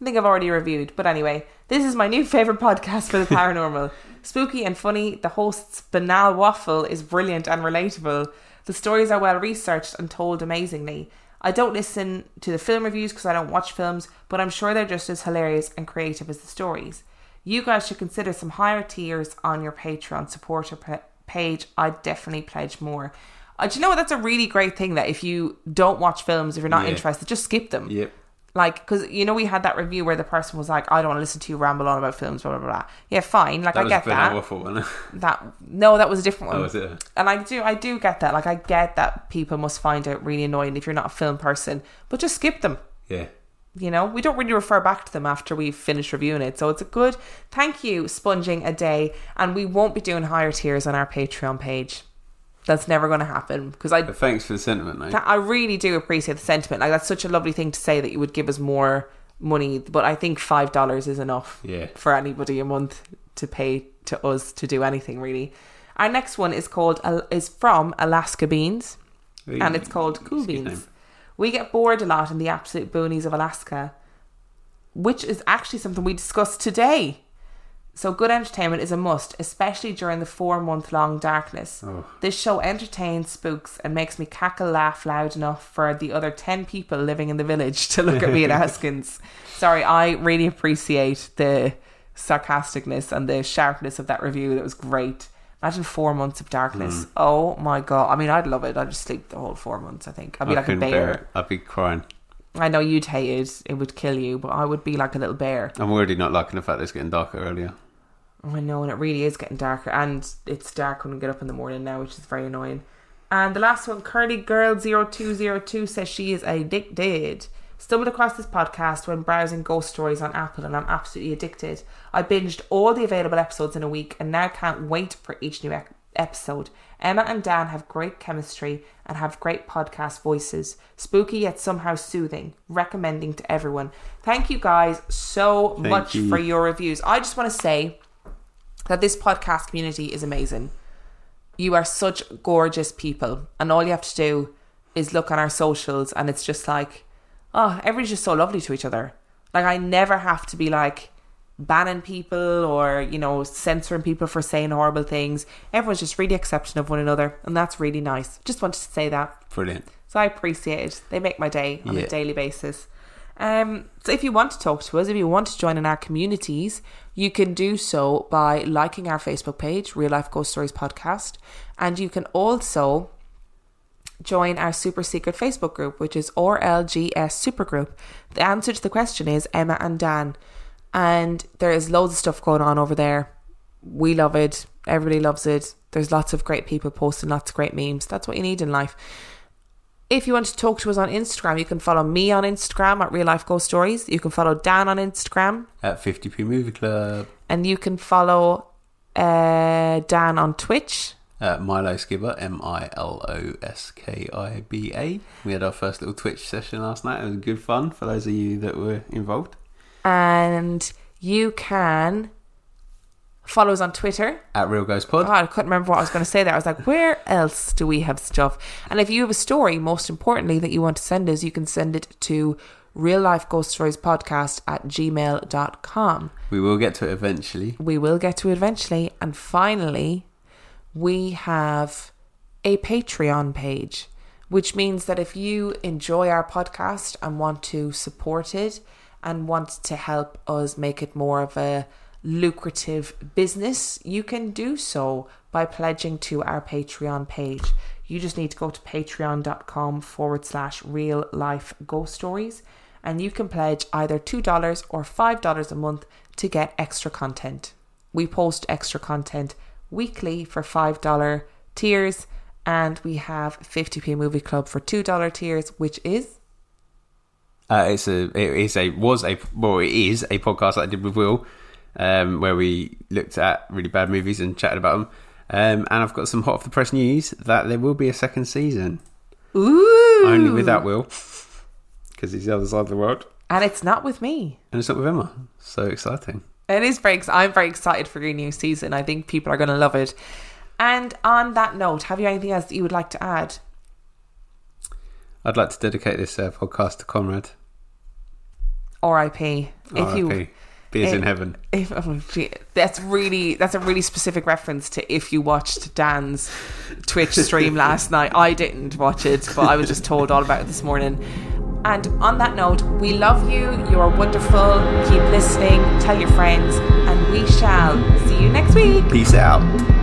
I think I've already reviewed, but anyway, this is my new favourite podcast for the paranormal. Spooky and funny, the host's banal waffle is brilliant and relatable. The stories are well researched and told amazingly. I don't listen to the film reviews because I don't watch films, but I'm sure they're just as hilarious and creative as the stories. You guys should consider some higher tiers on your Patreon supporter page. I'd definitely pledge more. Do you know what? That's a really great thing, that if you don't watch films, if you're not interested, just skip them. Yep. Like, because, you know, we had that review where the person was like, I don't want to listen to you ramble on about films, blah, blah, blah. Yeah, fine. Like, I get that. That was a banana waffle, wasn't it? No, that was a different one. Oh, was it? And I do get that. Like, I get that people must find it really annoying if you're not a film person, but just skip them. Yeah. You know, we don't really refer back to them after we've finished reviewing it. So it's a good, thank you, Sponging A Day. And we won't be doing higher tiers on our Patreon page. That's never going to happen because I... But thanks for the sentiment, mate. I really do appreciate the sentiment. Like, that's such a lovely thing to say, that you would give us more money. But I think $5 is enough for anybody a month to pay to us to do anything, really. Our next one is called... is from Alaska Beans. Ooh, and it's called Cool Beans. We get bored a lot in the absolute boonies of Alaska, which is actually something we discussed today. So good entertainment is a must, especially during the 4-month-long darkness. Oh. This show entertains, spooks, and makes me cackle, laugh loud enough for the other 10 people living in the village to look at me and Haskins. Sorry, I really appreciate the sarcasticness and the sharpness of that review. That was great. Imagine 4 months of darkness. Mm. Oh my God. I mean, I'd love it. I'd just sleep the whole 4 months, I think. I'd be like a bear. I'd be crying. I know you'd hate it. It would kill you, but I would be like a little bear. I'm already not liking the fact that it's getting darker earlier. I know, and it really is getting darker. And it's dark when we get up in the morning now, which is very annoying. And the last one, Curly Girl 0202 says she is addicted. Stumbled across this podcast when browsing ghost stories on Apple, and I'm absolutely addicted. I binged all the available episodes in a week and now can't wait for each new episode. Emma and Dan have great chemistry and have great podcast voices. Spooky yet somehow soothing. Recommending to everyone. Thank you guys so much for your reviews. I just want to say that this podcast community is amazing. You are such gorgeous people, and all you have to do is look on our socials and it's just like, oh, everybody's just so lovely to each other. Like, I never have to be like banning people or, you know, censoring people for saying horrible things. Everyone's just really accepting of one another, and that's really nice. Just wanted to say that. Brilliant. So I appreciate it. They make my day on a daily basis. So if you want to talk to us, if you want to join in our communities, you can do so by liking our Facebook page, Real Life Ghost Stories Podcast, and you can also join our super secret Facebook group, which is RLGS Supergroup. The answer to the question is Emma and Dan, and there is loads of stuff going on over there. We love it. Everybody loves it. There's lots of great people posting lots of great memes. That's what you need in life. If you want to talk to us on Instagram, you can follow me on Instagram at Real Life Ghost Stories. You can follow Dan on Instagram at 50p Movie Club, and you can follow Dan on Twitch. Milo Skibber, Miloskiba. We had our first little Twitch session last night. It was good fun for those of you that were involved. And you can follow us on Twitter at Real Ghost Pod. Oh, I couldn't remember what I was going to say there. I was like, where else do we have stuff? And if you have a story, most importantly, that you want to send us, you can send it to reallifeghoststoriespodcast@gmail.com. We will get to it eventually. And finally, we have a Patreon page, which means that if you enjoy our podcast and want to support it and want to help us make it more of a lucrative business, you can do so by pledging to our Patreon page. You just need to go to patreon.com/reallifeghoststories, and you can pledge either $2 or $5 a month to get extra content. We post extra content weekly for $5 tiers, and we have 50p Movie Club for $2 tiers, which is it is a podcast that I did with Will, where we looked at really bad movies and chatted about them. And I've got some hot off the press news that there will be a second season. Ooh! Only without Will, because he's the other side of the world, and it's not with me, and it's not with Emma. So exciting! It is very. I'm very excited for your new season. I think people are going to love it. And on that note, have you anything else that you would like to add? I'd like to dedicate this podcast to Conrad. R.I.P. If you, be as in heaven. That's a really specific reference to if you watched Dan's Twitch stream last night. I didn't watch it, but I was just told all about it this morning. And on that note, we love you. You are wonderful. Keep listening. Tell your friends. And we shall see you next week. Peace out.